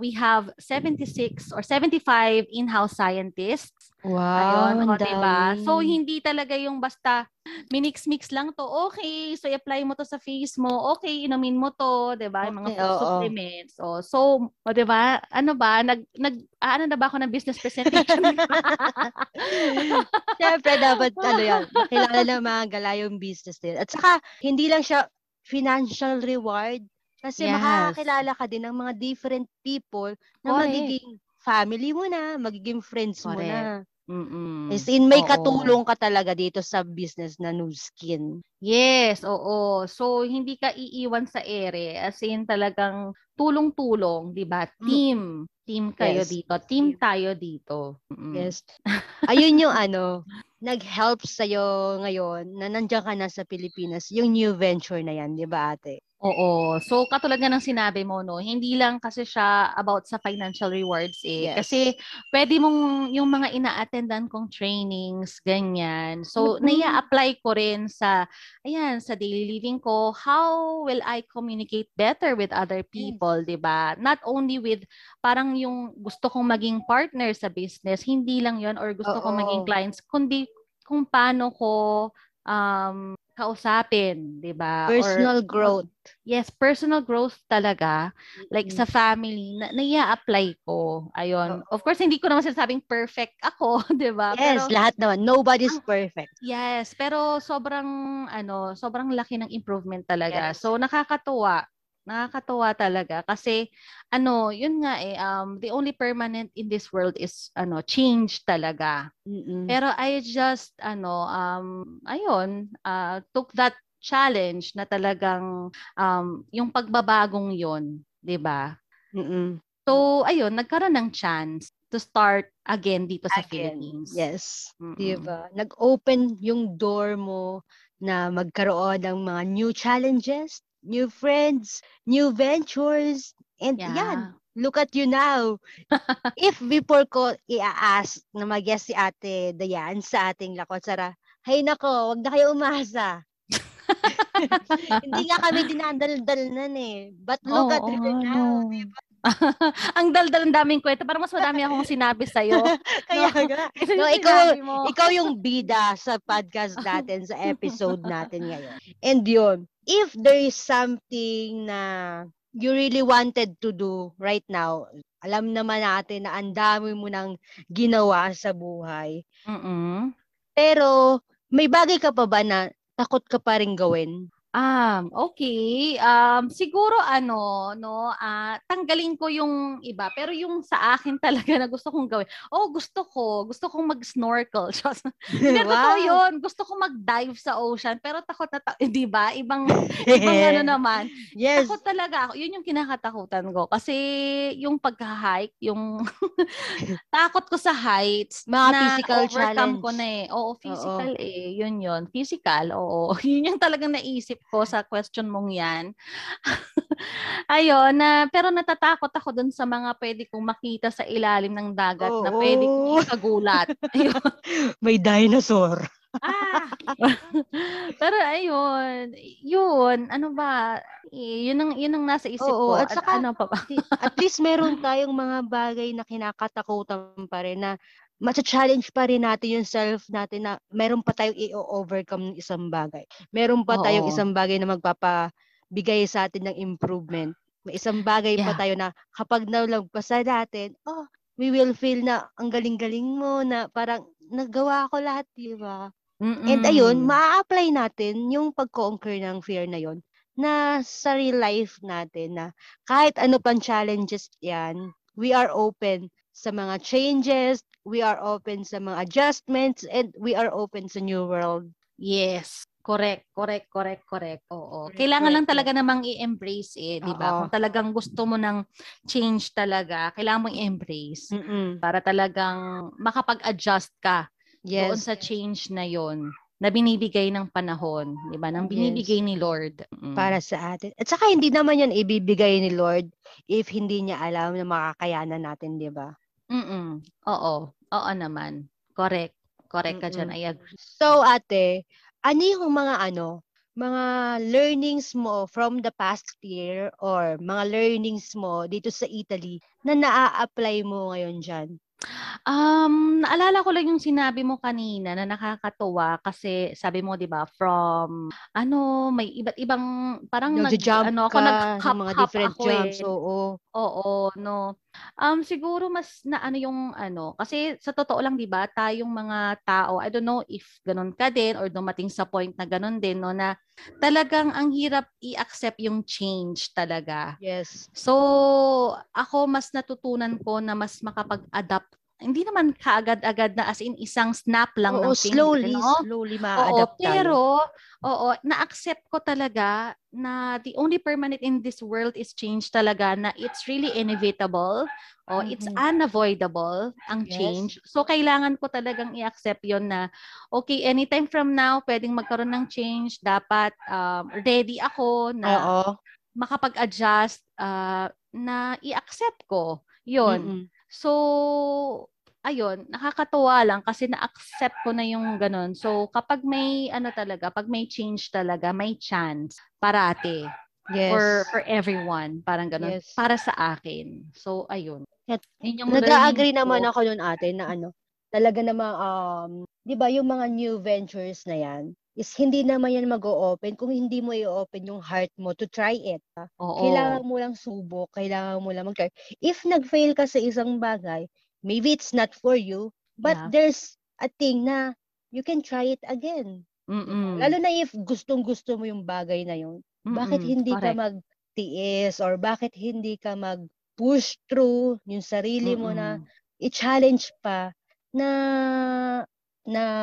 We have 76 or 75 in-house scientists. Wow, ayun, diba? So, hindi talaga yung basta minix-mix lang to. Okay, so i-apply mo to sa face mo. Okay, inumin mo to, 'di ba? Okay, mga supplements. Oh. So, 'di ba? Ano ba? Nag-aano na ba ako ng business presentation? Siyempre dapat yan. Kilala ng mga gala yung business din. At saka hindi lang siya financial reward kasi makakakilala ka din ng mga different people na magiging family mo na, magiging friends mo na. As in, may katulong ka talaga dito sa business na Nu Skin. Yes, oo. So, hindi ka iiwan sa ere. As in, talagang tulong-tulong, di ba? Team. Team kayo dito. Team tayo dito. Yes. Ayun yung nag-help sa'yo ngayon na nandiyan ka na sa Pilipinas. Yung new venture na yan, di ba ate? Oo. So, katulad nga ng sinabi mo, no, hindi lang kasi siya about sa financial rewards eh. Yes. Kasi, pwede mong yung mga ina-attendan kong trainings, ganyan. So, naya-apply ko rin sa daily living ko, how will I communicate better with other people, diba? Not only with, parang yung gusto kong maging partner sa business, hindi lang yon or gusto kong maging clients, kundi kung paano ko kausapin, 'di ba? Personal growth. Yes, personal growth talaga. Like sa family na nai-apply ko. Ayun. Of course hindi ko naman sinasabing perfect ako, 'di ba? Yes, pero, lahat naman. Nobody's perfect. Yes, pero sobrang ano, sobrang laki ng improvement talaga. Yes. So nakakatuwa. Nakakatuwa talaga kasi ano, yun nga eh the only permanent in this world is ano change talaga. Mm-mm. Pero I just ano ayun took that challenge na talagang yung pagbabagong yun, 'di ba? So ayun, nagkaroon ng chance to start again dito sa Philippines. Yes. 'Di ba? Nag-open yung door mo na magkaroon ng mga new challenges, new friends, new ventures, and yan, look at you now. If before ko i-ask na mag-guest si Ate Diane sa ating Lakwatsara, hay nako, wag na kayo umasa. Hindi nga kami dinadaldal nan eh. But look at you now. Diba? Ang daldal, ang daming kwento. Parang mas madami akong sinabi sa'yo. Kaya nga. No, ikaw yung bida sa podcast natin, sa episode natin ngayon. And yun, if there is something na you really wanted to do right now, alam naman natin na ang dami mo nang ginawa sa buhay. Mm-mm. Pero may bagay ka pa ba na takot ka pa rin gawin? Okay. Siguro ano, no, tanggalin ko yung iba, pero yung sa akin talaga na gusto kong gawin. Gusto kong mag-snorkel. Just, pero wow. Gusto kong mag-dive sa ocean, pero takot na, 'di ba? Ibang ano naman. Yes. Takot talaga ako. 'Yun yung kinakatakutan ko kasi yung pagha-hike, yung takot ko sa heights. Mga na physical challenge ko na eh. Oo, physical eh. 'Yun. Physical. Oo. 'Yun yung talagang naisip ko sa question mong yan. Ayun, pero natatakot ako dun sa mga pwede kong makita sa ilalim ng dagat na pwede kong ikagulat. May dinosaur. Pero ayun, ano ba, yun ang nasa isip ko. At saka, ano pa ba? At least meron tayong mga bagay na kinakatakutan pa rin na macha-challenge pa rin natin yung self natin na meron pa tayong i-overcome ng isang bagay. Meron pa tayong isang bagay na magpapabigay sa atin ng improvement. May isang bagay pa tayo na kapag nalagpasan natin, we will feel na ang galing-galing mo na parang nagawa ko lahat, di ba? And ayun, ma-apply natin yung pag-conquer ng fear na yon na sa real life natin na kahit ano pang challenges yan, we are open sa mga changes, we are open sa mga adjustments, and we are open sa new world. Yes. Correct. Oo. Kailangan lang talaga namang i-embrace eh, di ba? Kung talagang gusto mo ng change talaga, kailangan mong i-embrace para talagang makapag-adjust ka doon sa change na yon na binibigay ng panahon, di ba? Nang binibigay ni Lord. Para sa atin. At saka hindi naman yan ibibigay ni Lord if hindi niya alam na makakayanan natin, di ba? Oo naman. Correct ka dyan. I agree. So, ate, ano yung mga learnings mo from the past year or mga learnings mo dito sa Italy na naa-apply mo ngayon dyan? Naalala ko lang yung sinabi mo kanina na nakakatuwa kasi sabi mo 'di ba from may iba't ibang parang mga different jobs eh. Oo, no. Siguro mas na kasi sa totoo lang 'di ba tayong mga tao, I don't know if ganun ka din or dumating sa point na ganun din no na talagang ang hirap i-accept yung change talaga. Yes. So ako mas natutunan ko na mas makapag-adapt. Hindi naman kaagad-agad na as in isang snap lang ng change. Slowly ma-adapt tayo. Pero na-accept ko talaga na the only permanent in this world is change talaga na it's really inevitable or it's unavoidable ang change. So, kailangan ko talagang i-accept yon na okay, anytime from now, pwedeng magkaroon ng change. Dapat ready ako na makapag-adjust na i-accept ko. Yun. So, ayun, nakakatuwa lang kasi na-accept ko na yung ganun. So, kapag may pag may change talaga, may chance parati. Yes. For everyone, parang ganun. Yes. Para sa akin. So, ayun. Nag-agree naman ako nun ate na talaga naman, 'di ba, yung mga new ventures na yan, is hindi naman yan mag-o-open kung hindi mo i-open yung heart mo to try it. Oo. Kailangan mo lang subok, kailangan mo lang mag-try. If nag-fail ka sa isang bagay, maybe it's not for you, but there's a thing na you can try it again. Mm-mm. Lalo na if gustong-gusto mo yung bagay na yun, bakit hindi ka magtiis or bakit hindi ka mag-push through yung sarili mo na i-challenge pa na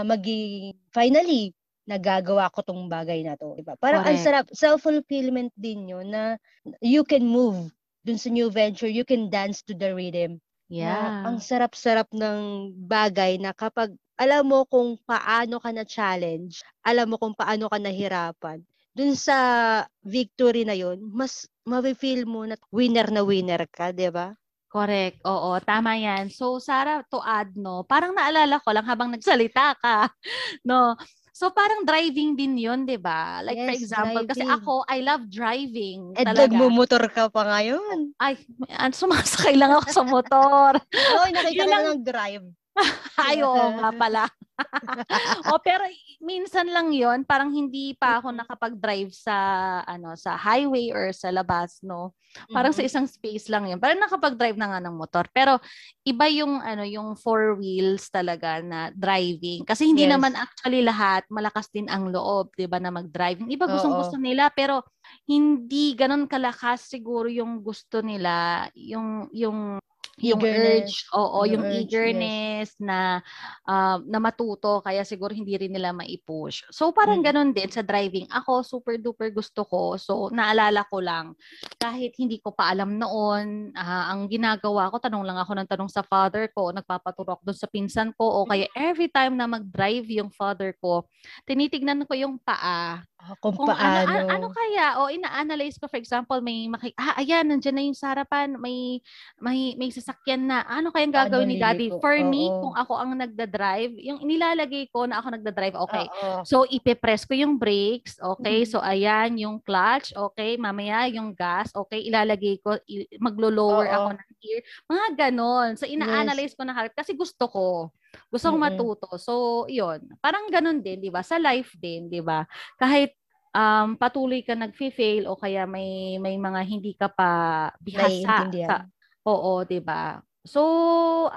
maging finally nagagawa ko tong bagay na to, diba? Parang ang sarap, self-fulfillment din yun na you can move dun sa new venture, you can dance to the rhythm. Yeah. Ang sarap-sarap ng bagay na kapag alam mo kung paano ka na-challenge, alam mo kung paano ka nahirapan, dun sa victory na yun, mas ma-feel mo na winner ka, diba? Correct. Oo, tama yan. So, Sara, to add, no, parang naalala ko lang habang nagsalita ka, no, so parang driving din 'yun, 'di ba? Like for example, driving. Kasi ako I love driving talaga. At nagmo-motor ka pa ngayon. Ay, sumasakay lang ako sa motor. Hoy, nakita ko lang drive. Ay, oo nga pala. O pero minsan lang 'yon, parang hindi pa ako nakapag-drive sa sa highway or sa labas, no. Parang sa isang space lang 'yon. Parang nakapag-drive na nga ng motor, pero iba yung yung four wheels talaga na driving kasi hindi naman actually lahat malakas din ang loob, 'di ba, na mag-drive. Iba gustong-gusto nila pero hindi ganoon kalakas siguro yung gusto nila, yung eagerness, urge, yung eagerness na matuto, kaya siguro hindi rin nila maipush. So parang ganun din sa driving. Ako super duper gusto ko. So naalala ko lang kahit hindi ko pa alam noon, ang ginagawa ko, tanong lang ako ng tanong sa father ko, nagpapaturok doon sa pinsan ko, o kaya every time na mag-drive yung father ko, tinitignan ko yung paa. Kung paano. Ano kaya? O ina-analyze ko, for example, ayan, nandiyan na yung sarapan, may sasakyan na. Ano kayang gagawin ni daddy? Ko? For me, kung ako ang nagda-drive, yung inilalagay ko na ako nagda-drive, okay. So, ipe-press ko yung brakes, okay. So, ayan, yung clutch, okay. Mamaya, yung gas, okay. Ilalagay ko, maglo-lower ako ng gear. Mga ganon. So, ina-analyze ko na harap kasi gusto ko. Gusto kong matuto. So, yun. Parang ganun din, di ba? Sa life din, di ba? Kahit patuloy ka nag-fail o kaya may mga hindi ka pa bihasa. Oo, di ba? So,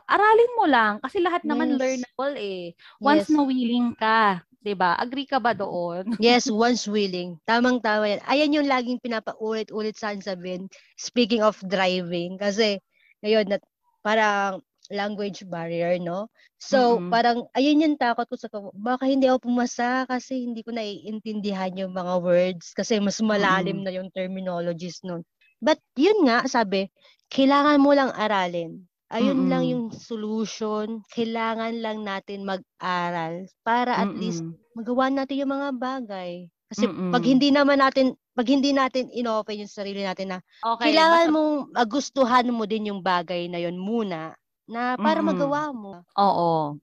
aralin mo lang kasi lahat naman learnable eh. Once na willing ka, di ba? Agree ka ba doon? Yes, once willing. Tamang-tama yan. Ayan yung laging pinapaulit-ulit saan sabihin. Speaking of driving, kasi ngayon, parang language barrier, no? So, parang, ayun yung takot ko sa, baka hindi ako pumasa kasi hindi ko naiintindihan yung mga words kasi mas malalim na yung terminologies nun. But, yun nga, sabi, kailangan mo lang aralin. Ayun lang yung solution. Kailangan lang natin mag-aral para at least magawa natin yung mga bagay. Kasi pag hindi natin in-open yung sarili natin na kailangan mong gustuhan mo din yung bagay na yun muna na para magawa mo. Oo.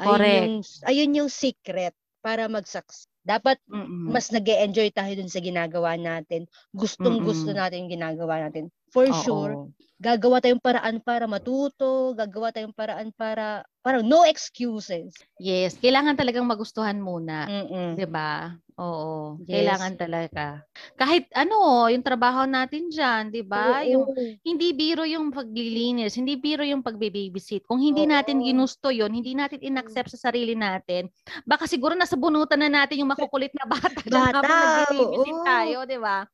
Correct. Ayun yung secret para mag-succeed. Dapat mas nag-e-enjoy tayo dun sa ginagawa natin. Gustong-gusto natin yung ginagawa natin. For sure, gagawa tayong paraan para matuto, gagawa tayong paraan para parang no excuses. Yes, kailangan talagang magustuhan muna. 'Di ba? Oo, kailangan talaga. Kahit yung trabaho natin diyan, 'di ba? Yung hindi biro yung paglilinis, hindi biro yung pagbe-babysit. Kung hindi natin ginusto 'yon, hindi natin inaccept sa sarili natin, baka siguro nasa bunutan na natin yung makukulit na bata diyan habang nagbe-babysit tayo, 'di ba?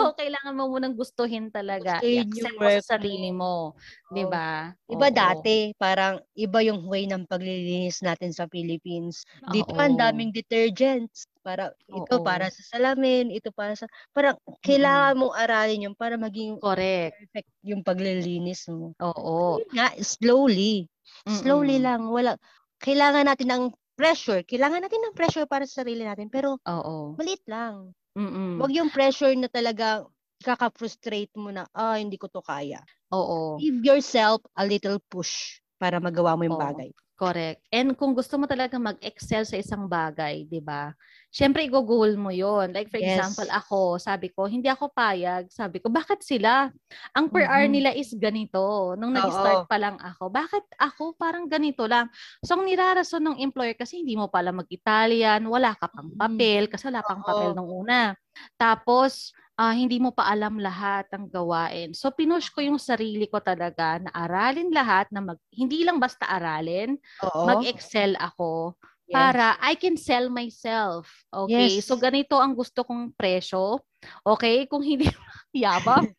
So kailangan mo munang gustuhin talaga, i-accept mo sa sarili mo, 'di ba? Iba dati, parang iba yung way ng paglilinis natin sa Philippines. Dito ang daming detergents. Para ito para sa salamin, ito para sa parang kailangan mong aralin yung para maging perfect yung paglilinis mo. Oo. Nga, slowly lang, kailangan natin ng pressure. Kailangan natin ng pressure para sa sarili natin, pero maliit lang. Wag yung pressure na talaga kaka-frustrate mo na hindi ko to kaya. Give yourself a little push para magawa mo yung bagay. Correct. And kung gusto mo talaga mag-excel sa isang bagay, di ba? Siyempre, i-goal mo yon. Like, for example, ako, sabi ko, hindi ako payag. Sabi ko, bakit sila? Ang per hour nila is ganito. Nung nag-start pa lang ako, bakit ako parang ganito lang? So, ang nirarason ng employer, kasi hindi mo pala mag-Italian, wala ka pang papel, kasi wala pang papel nung una. Tapos, hindi mo pa alam lahat ang gawain. So, pinush ko yung sarili ko talaga na aralin lahat, na hindi lang basta aralin, mag-excel ako para I can sell myself. Okay? So, ganito ang gusto kong presyo. Okay? Kung hindi, yabang.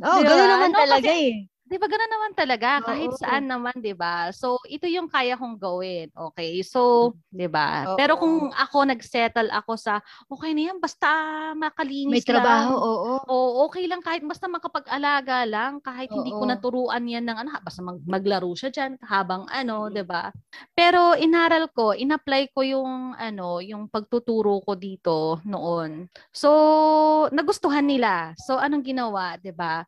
Gano'n naman talaga eh. Diba, gano'n naman talaga, kahit saan naman, diba? So, ito yung kaya kong gawin, okay? So, diba? Pero kung ako, nagsettle ako sa, okay na yan, basta makalinis lang. May trabaho, okay lang, kahit basta makapag-alaga lang, kahit hindi ko naturuan yan ng ano, basta maglaro siya dyan, habang ano, diba? Pero, inaral ko, in-apply ko yung, ano, yung pagtuturo ko dito noon. So, nagustuhan nila. So, anong ginawa, diba?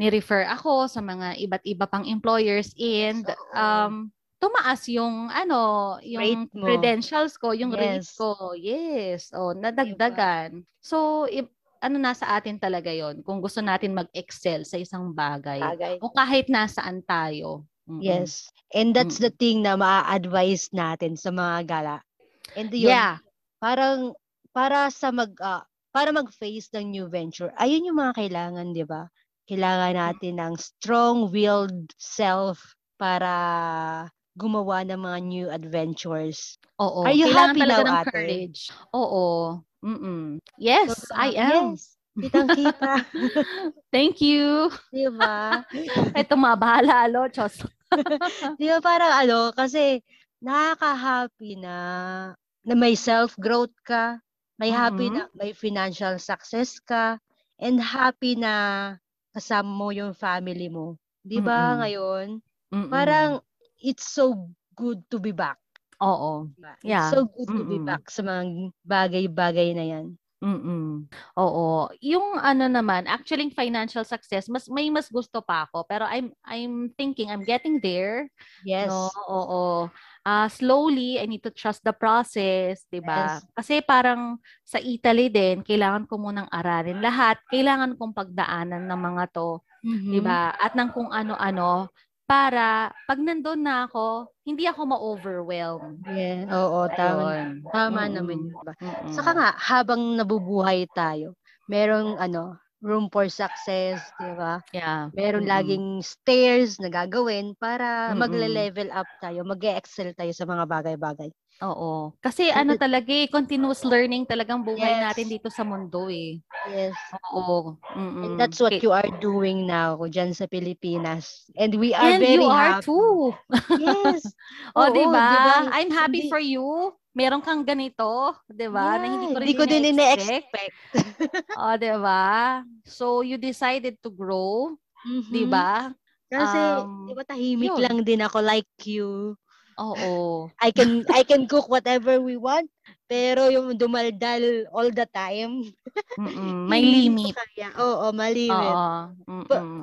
Ni-refer ako sa mga iba't iba pang employers and tumaas yung ano, yung credentials ko, yung rate ko. Nadagdagan. So ano, nasa atin talaga 'yon kung gusto natin mag-excel sa isang bagay. O kahit nasaan tayo. Yes. And that's the thing na ma-advise natin sa mga gala. And yun, parang para mag-face ng new venture. Ayun yung mga kailangan, 'di ba? Kailangan natin ng strong-willed self para gumawa ng mga new adventures. Oo. Are you happy now, ng ate? Courage. Oo. Yes, so, I am. Yes. Kitang-kita. Thank you. Di ba? Ito, mabahala, alo. Diyos. Di ba parang ano, kasi nakaka-happy na may self-growth ka, may happy na may financial success ka, and happy na kasama mo yung family mo. Di ba ngayon? Parang it's so good to be back. Oo. Diba? Yeah. It's so good to be back sa mga bagay-bagay na yan. Oo. Yung ano naman, actually financial success, mas gusto pa ako. Pero I'm thinking, I'm getting there. Yes. No? Oo. Slowly, I need to trust the process, diba? Yes. Kasi parang sa Italy din, kailangan ko munang aralin lahat. Kailangan kong pagdaanan ng mga to, diba? At ng kung ano-ano, para pag nandun na ako, hindi ako ma-overwhelm. Yeah. Oo, tama naman yun. Saka nga, habang nabubuhay tayo, merong ano, room for success, diba? Yeah. Meron laging stairs na gagawin para magle-level up tayo, mag-excel tayo sa mga bagay-bagay. Oo. Kasi ano talaga eh, continuous learning talagang buhay natin dito sa mundo eh. Yes. Oo. And that's what you are doing now dyan sa Pilipinas. And we are very happy. And you are too. Yes. O, diba? I'm happy for you. Meron kang ganito, 'di ba? Yeah, na hindi ko din ina-expect. Oh, 'di ba? So you decided to grow, 'di ba? Kasi 'di ba tahimik lang din ako like you. Oo. I can cook whatever we want, pero yung dumaldal all the time. May limit. Oo, malimit.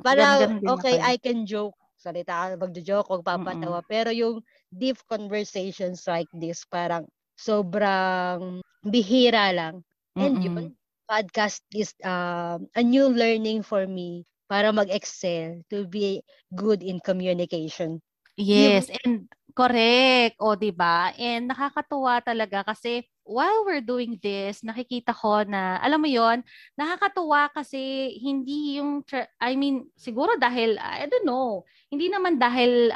Para okay, I can joke. Salita, magjo-joke, magpapatawa, pero yung deep conversations like this parang sobrang bihira lang. And yun, podcast is a new learning for me para mag-excel, to be good in communication. Yes, and correct. O, diba? And nakakatuwa talaga kasi while we're doing this, nakikita ko na, alam mo yon, nakakatuwa kasi hindi yung, I mean, siguro dahil, I don't know, hindi naman dahil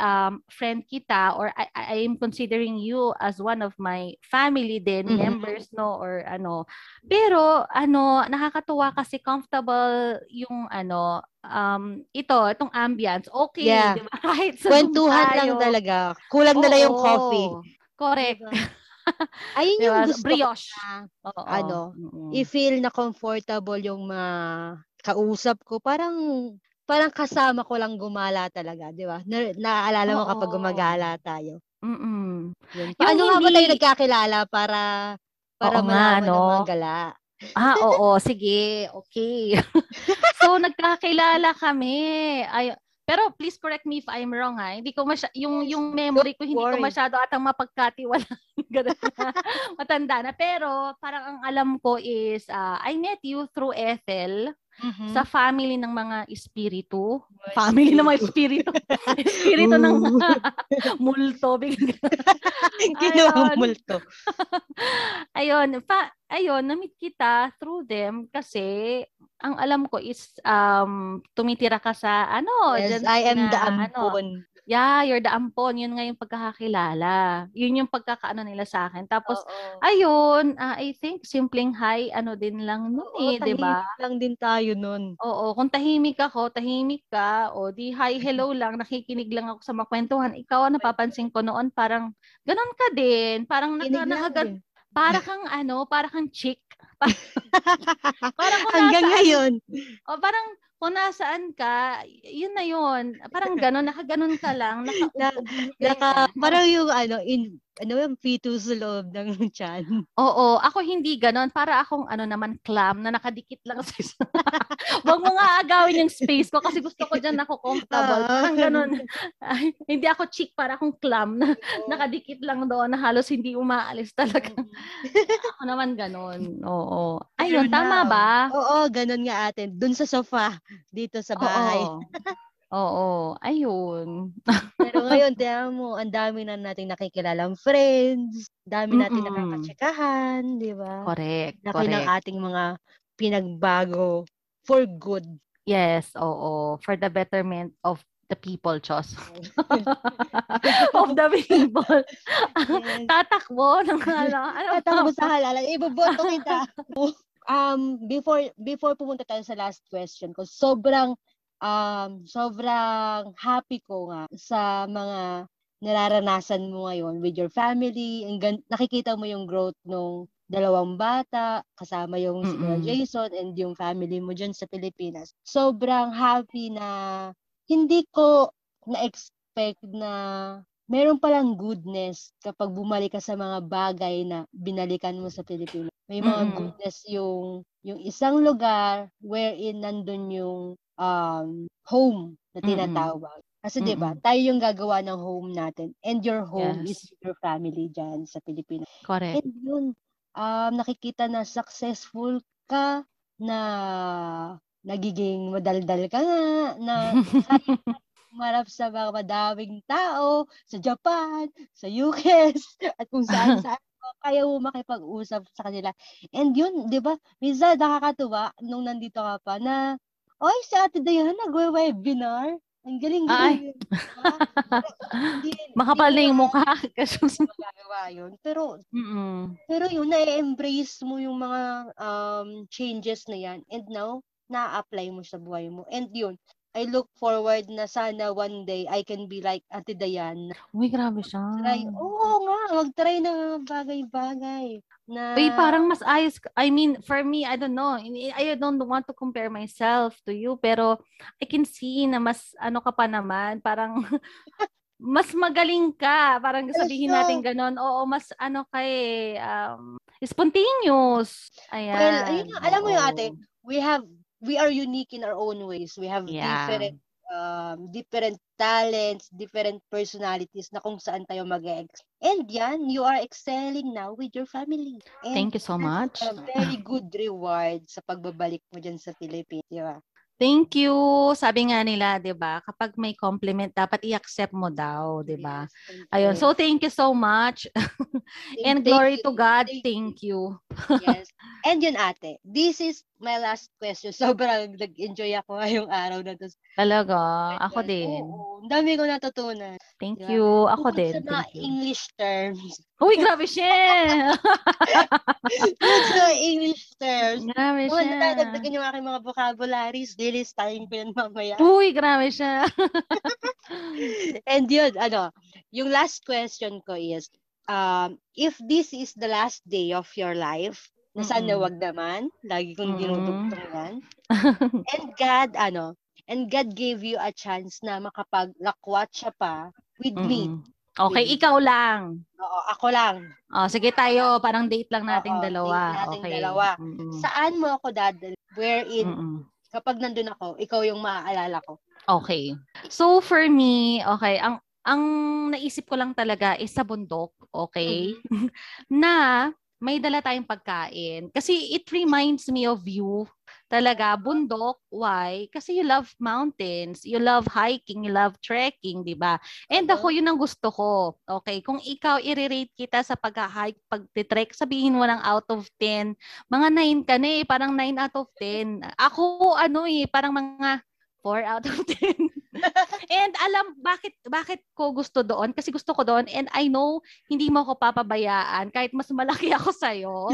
friend kita or I am considering you as one of my family din, members, no, or ano. Pero, ano, nakakatuwa kasi comfortable yung, ano, itong ambience. Okay, diba? Kahit sa kwentuhan lang talaga. Kulang na lang yung coffee. Correct. Diba? Ayun yung gusto brioche. I-feel na comfortable yung mga kausap ko. Parang kasama ko lang gumala talaga, di ba? Naaalala mo kapag gumagala tayo. Paano nga ba tayo nagkakilala para malaman ng mga gala? Sige, okay. So, nagkakilala kami. Ay, Pero please correct me if I'm wrong, ha. Hindi ko yung memory ko hindi ko masyado atang mapagkatiwalaan. Matanda na. Pero parang ang alam ko is I met you through Ethel sa family ng mga espiritu. Family ng mga espiritu. Espiritu ng mga multo. Ginawa ng multo. Ayun. Ayun, na-meet kita through them kasi ang alam ko is tumitira ka sa ano. Yes, I am the ampon. Yeah, you're the ampon. Yun nga yung pagkakakilala. Yun yung pagkakaano nila sa akin. Tapos, ayun, I think simpleng hi, ano din lang nun diba? Tahimik lang din tayo nun. Oo, kung tahimik ako, tahimik ka. O di hi, hello lang. Nakikinig lang ako sa makwentuhan. Ikaw, napapansin ko noon, parang ganun ka din. Parang nagagad. Para kang ano, para kang chick. Parang hanggang nasaan, ngayon. O parang kung nasaan ka, yun na yun. Parang gano'n, nakaganon ka lang. Parang yung ano, yung fetus loob ng tiyan. Oo, ako hindi gano'n. Para akong ano naman, clam na nakadikit lang sa isa. Huwag mo nga agawin yung space ko kasi gusto ko dyan ako comfortable. Parang gano'n. Hindi ako chick, para akong clam na nakadikit lang doon na halos hindi umaalis talaga. Ako naman gano'n. Oo. Ayun, tama ba? Oo, gano'n nga atin. Dun sa sofa, dito sa bahay. Oo. Oo, ayun. Pero ngayon, tiyan mo, ang dami na nating nakikilalang friends, dami natin nakakachikahan, di ba? Correct, laki ng ating mga pinagbago for good. Yes, oo. For the betterment of the people, Chos. Of the people. Yes. Tatakbo ng halala. Tatakbo sa halala. Iboboto kita. Before pumunta tayo sa last question ko, sobrang happy ko nga sa mga nararanasan mo ngayon with your family. Nakikita mo yung growth nung dalawang bata, kasama yung Jason and yung family mo dyan sa Pilipinas. Sobrang happy na hindi ko na-expect na meron palang goodness kapag bumalik ka sa mga bagay na binalikan mo sa Pilipinas. May mga goodness yung isang lugar wherein nandun yung home na tinatawag. Kasi diba, tayo yung gagawa ng home natin. And your home is your family dyan sa Pilipinas. Correct. And yun, nakikita na successful ka, na nagiging madaldal ka na marap sa mga madaming tao sa Japan, sa US, at kung saan-saan. Kaya mo makipag-usap sa kanila. And yun, diba, minsan nakakatuwa nung nandito ka pa na oy, si Ate Diana, nagwe-webinar. Ang galing-galing. Makapal na yung mukha. Pero, yun, na-embrace mo yung mga changes na yan. And now, na-apply mo sa buhay mo. And yun, I look forward na sana one day I can be like Ate Diana. Uy, grabe siya. Oo nga, mag-try ng bagay-bagay. Uy, parang mas ayos. I mean, for me, I don't know. I don't want to compare myself to you, pero I can see na mas ano ka pa naman. Parang mas magaling ka. Parang sabihin natin ganon. Oo, mas ano ka eh. Spontaneous. Ayan. Well, ayun, alam mo yung ate, we are unique in our own ways. We have different talents, different personalities na kung saan tayo mag-ex. And yan, you are excelling now with your family. And thank you so much. A very good reward sa pagbabalik mo dyan sa Pilipinas. Diba? Thank you. Sabi nga nila, diba, kapag may compliment, dapat i-accept mo daw, diba? Yes, ayun. So, thank you so much. And glory to God. Thank you. Yes. And yun, ate, this is my last question. Sobrang nag-enjoy ako ngayong araw na to. Talaga? Ako din. Oo, dami ko natutunan. Thank you. Ako din. Sa mga English terms. Uy, grabe siya! Sa English terms. Grabe siya. Nadagdagan yung aking mga vocabularies. Lilistain ko yan mamaya. Uy, grabe siya. And yun, ano, yung last question ko is, if this is the last day of your life, na sana wag naman, lagi kong dinudugtungan. And God gave you a chance na makapag-lakwatsa pa with me. Okay, with ikaw lang. Oo, ako lang. Oh, sige tayo, parang date lang nating dalawa. Saan mo ako dadalhin? Wherein Kapag nandun ako, ikaw yung maaalala ko. Okay. So for me, okay, ang naisip ko lang talaga is sa bundok, okay? Mm-hmm. Na may dala tayong pagkain. Kasi it reminds me of you. Talaga, bundok. Why? Kasi you love mountains, you love hiking, you love trekking, di ba? And ako, yun ang gusto ko. Okay, kung ikaw, i-rate kita sa pag-hike, pag-trek, sabihin mo ng out of 10. Mga 9 ka na eh, parang 9 out of 10. Ako, parang mga 4 out of 10. And alam, bakit ko gusto doon? Kasi gusto ko doon and I know hindi mo ko papabayaan kahit mas malaki ako sa'yo.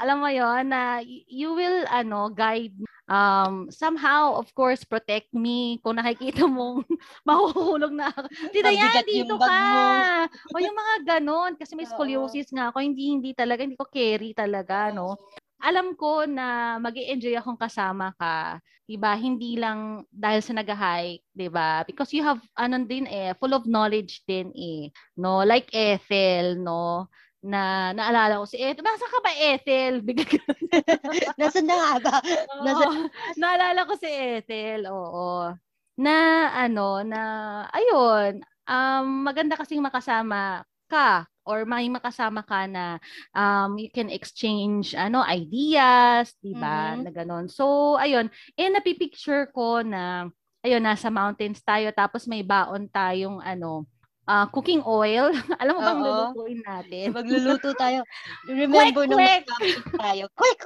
Alam mo yon na you will guide me. Somehow, of course, protect me kung nakikita mong mahuhulog na ako. Tita Yan, dito ka! O yung mga ganon. Kasi may scoliosis nga ako. Hindi talaga. Hindi ko carry talaga, no? Alam ko na mag-i-enjoy akong kasama ka, 'di ba? Hindi lang dahil sa nag-hike, 'di ba? Because you have full of knowledge din eh, no? Like Ethel, no? Na naalala ko si Ethel. Nasaan ka ba, Ethel? Nasaan na nga ba? Naalala ko si Ethel. Oo. Na ayun, maganda kasing makasama ka. Or may makasama ka na you can exchange ideas, di ba? Mm-hmm. Na ganon. So, ayun. Eh, napipicture ko na, ayun, nasa mountains tayo, tapos may baon tayong, cooking oil. Alam mo bang lulutuin natin? Magluluto tayo. Remember nung nag-camping tayo. Quick!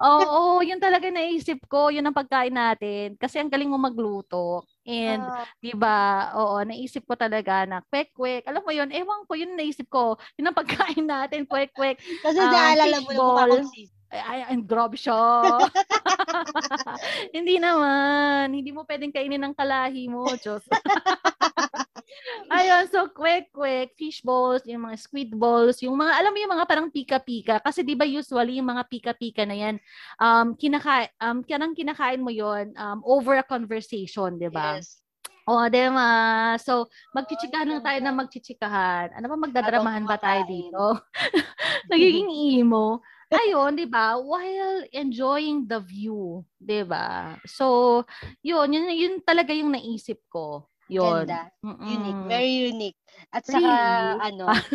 Oo, yun talaga naisip ko. Yun ang pagkain natin. Kasi ang galing mo magluto. And, diba, naisip ko talaga na quick. Alam mo yun, ewan ko, yun naisip ko. Yun ang pagkain natin, quick. Kasi naalala mo yung mga season. And grob siya. Hindi naman. Hindi mo pwedeng kainin ng kalahi mo, Diyos. Ayun, so quick, fish balls, yung mga squid balls, yung mga, alam mo yung mga parang pika-pika. Kasi di ba usually yung mga pika-pika na yan, kinakain mo yun over a conversation, di ba? Yes. O, di ba? So, magchichikahan lang tayo na magchichikahan. Ano ba, magdadramahan ba tayo dito? Nagiging emo. Ayun, di ba? While enjoying the view, di ba? So, yun talaga yung naisip ko. Yun. Ganda. Unique. Very unique. At saka,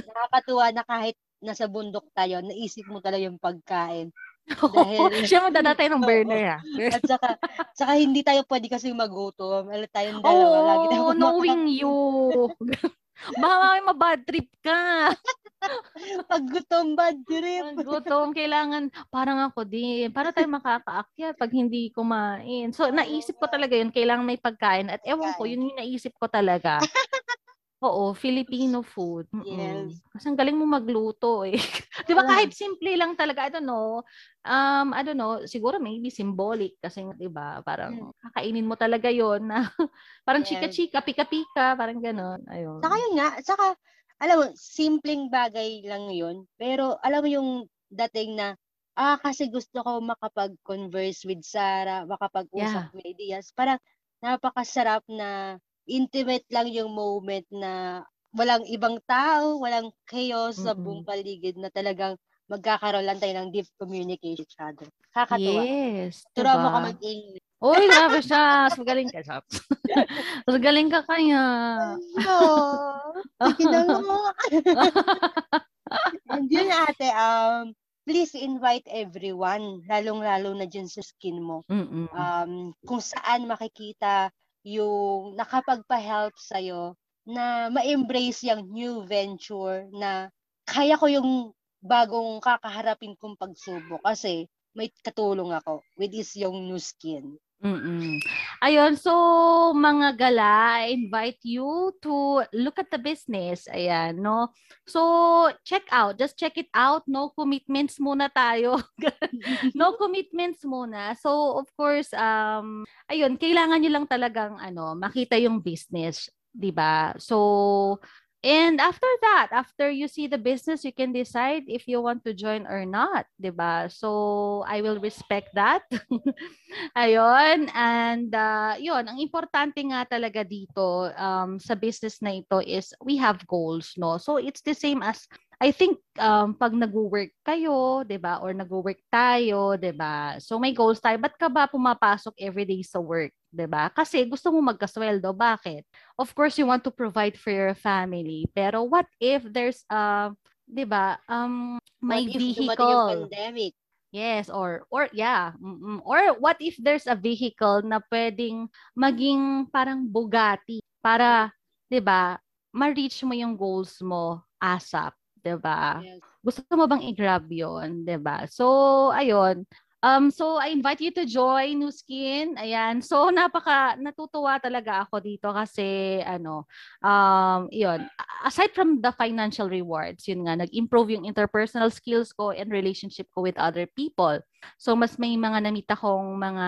nakakatuwa na kahit nasa bundok tayo, naisip mo talaga yung pagkain. Dahil, siya madadatay ng burner, ha? At saka hindi tayo pwede kasi magutom. Alam tayong dalawa. Lagi tayo knowing you. Baka mabad trip ka. Paggutom, bad trip. Paggutom, kailangan, parang ako din. Para tayo makakaakyat pag hindi kumain. So, naisip ko talaga yun. Kailangan may pagkain. At ewan ko, yun yung naisip ko talaga. Oo, Filipino food. Yes. Kasi ang galing mo magluto eh. Di ba kahit simple lang talaga, I don't know, siguro maybe symbolic. Kasi di ba, parang kakainin mo talaga yun. Na, parang chika-chika, pika-pika, parang gano'n. Ayun. Saka yun nga, alam mo, simpleng bagay lang yun, pero alam mo yung dating na, kasi gusto ko makapag-converse with Sara, makapag-usap with ideas. Parang napakasarap na intimate lang yung moment na walang ibang tao, walang chaos sa buong paligid na talagang magkakaroon lang tayo ng deep communication with each other. Kakatuwa. Yes. Turo mo ka mag-English. Uy, grabe siya. Magaling ka, Shop. Magaling ka kaya. Kinalo mo. And yun, ate, please invite everyone, lalong-lalo na dyan sa skin mo. Kung saan makikita yung nakapagpa-help sa'yo na ma-embrace yung new venture na kaya ko yung bagong kakaharapin kong pagsubok kasi may katulong ako with is yung Nu Skin. Ayun, so mga gala, I invite you to look at the business. Ayan, no? So, check it out. No commitments muna tayo. No commitments muna. So, of course, ayun, kailangan nyo lang talagang, makita yung business, diba? So, and after that, after you see the business, you can decide if you want to join or not, diba? So, I will respect that. Ayun. And, yun, ang importante nga talaga dito sa business na ito is we have goals, no? So, it's the same as I think pag nag-work kayo, 'di ba? Or nag-work tayo, 'di ba? So may goals tayo. Ba't ka ba pumapasok everyday sa work, 'di ba? Kasi gusto mo magkasweldo. Bakit? Of course you want to provide for your family. Pero what if there's'di ba? May vehicle. What if dumating yung pandemic? Yes, or yeah. Mm-mm. Or what if there's a vehicle na pwedeng maging parang Bugatti para, 'di ba, ma-reach mo yung goals mo ASAP. 'Di ba? Yes. Gusto mo bang i-grab 'yon, 'di ba? So, ayun. So I invite you to join Nu Skin. Ayan. So natutuwa talaga ako dito kasi ano, 'yun. Aside from the financial rewards, 'yun nga, nag-improve yung interpersonal skills ko and relationship ko with other people. So mas may mga namita kong mga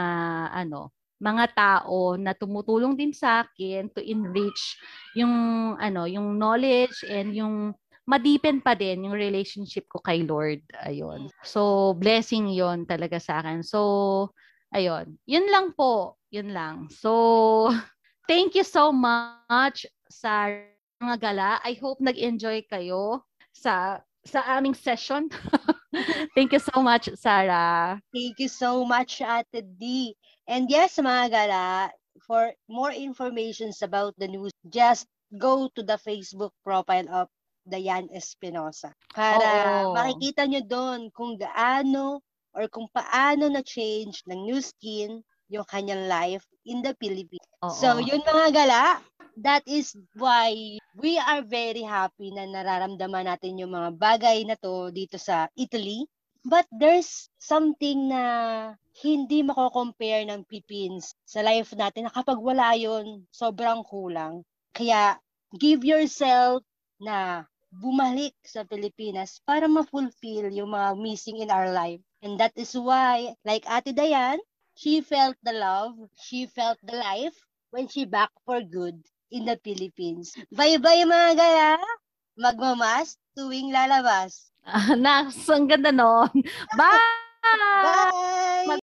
ano, mga tao na tumutulong din sa akin to enrich yung ano, yung knowledge and yung ma-deepen pa din yung relationship ko kay Lord. Ayun. So, blessing yon talaga sa akin. So, ayun. Yun lang po. Yun lang. So, thank you so much sa mga gala. I hope nag-enjoy kayo sa aming session. Thank you so much, Sara. Thank you so much, Ate D. And yes, mga gala, for more information about the news, just go to the Facebook profile of Diana Espinosa para makikita nyo doon kung gaano or kung paano na-change ng Nu Skin yung kanyang life in the Philippines. Oo. So, yun mga gala, that is why we are very happy na nararamdaman natin yung mga bagay na to dito sa Italy. But there's something na hindi mako-compare ng Philippines sa life natin na kapag wala yun, sobrang kulang. Kaya, give yourself na bumalik sa Pilipinas para ma-fulfill yung mga missing in our life. And that is why, like Ate Diane, she felt the love, she felt the life when she back for good in the Philippines. Bye-bye mga gala! Magmamask tuwing lalabas. Naks, ang ganda nun. Bye! Bye!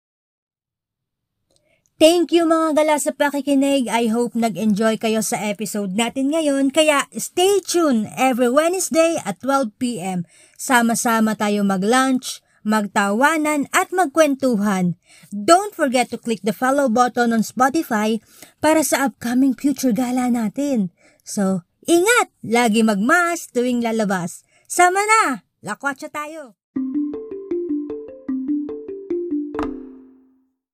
Thank you mga gala sa pakikinig. I hope nag-enjoy kayo sa episode natin ngayon. Kaya stay tuned every Wednesday at 12 p.m. Sama-sama tayo mag-lunch, magtawanan at magkwentuhan. Don't forget to click the follow button on Spotify para sa upcoming future gala natin. So, ingat! Lagi magmask tuwing lalabas. Sama na! Lakwatsa tayo!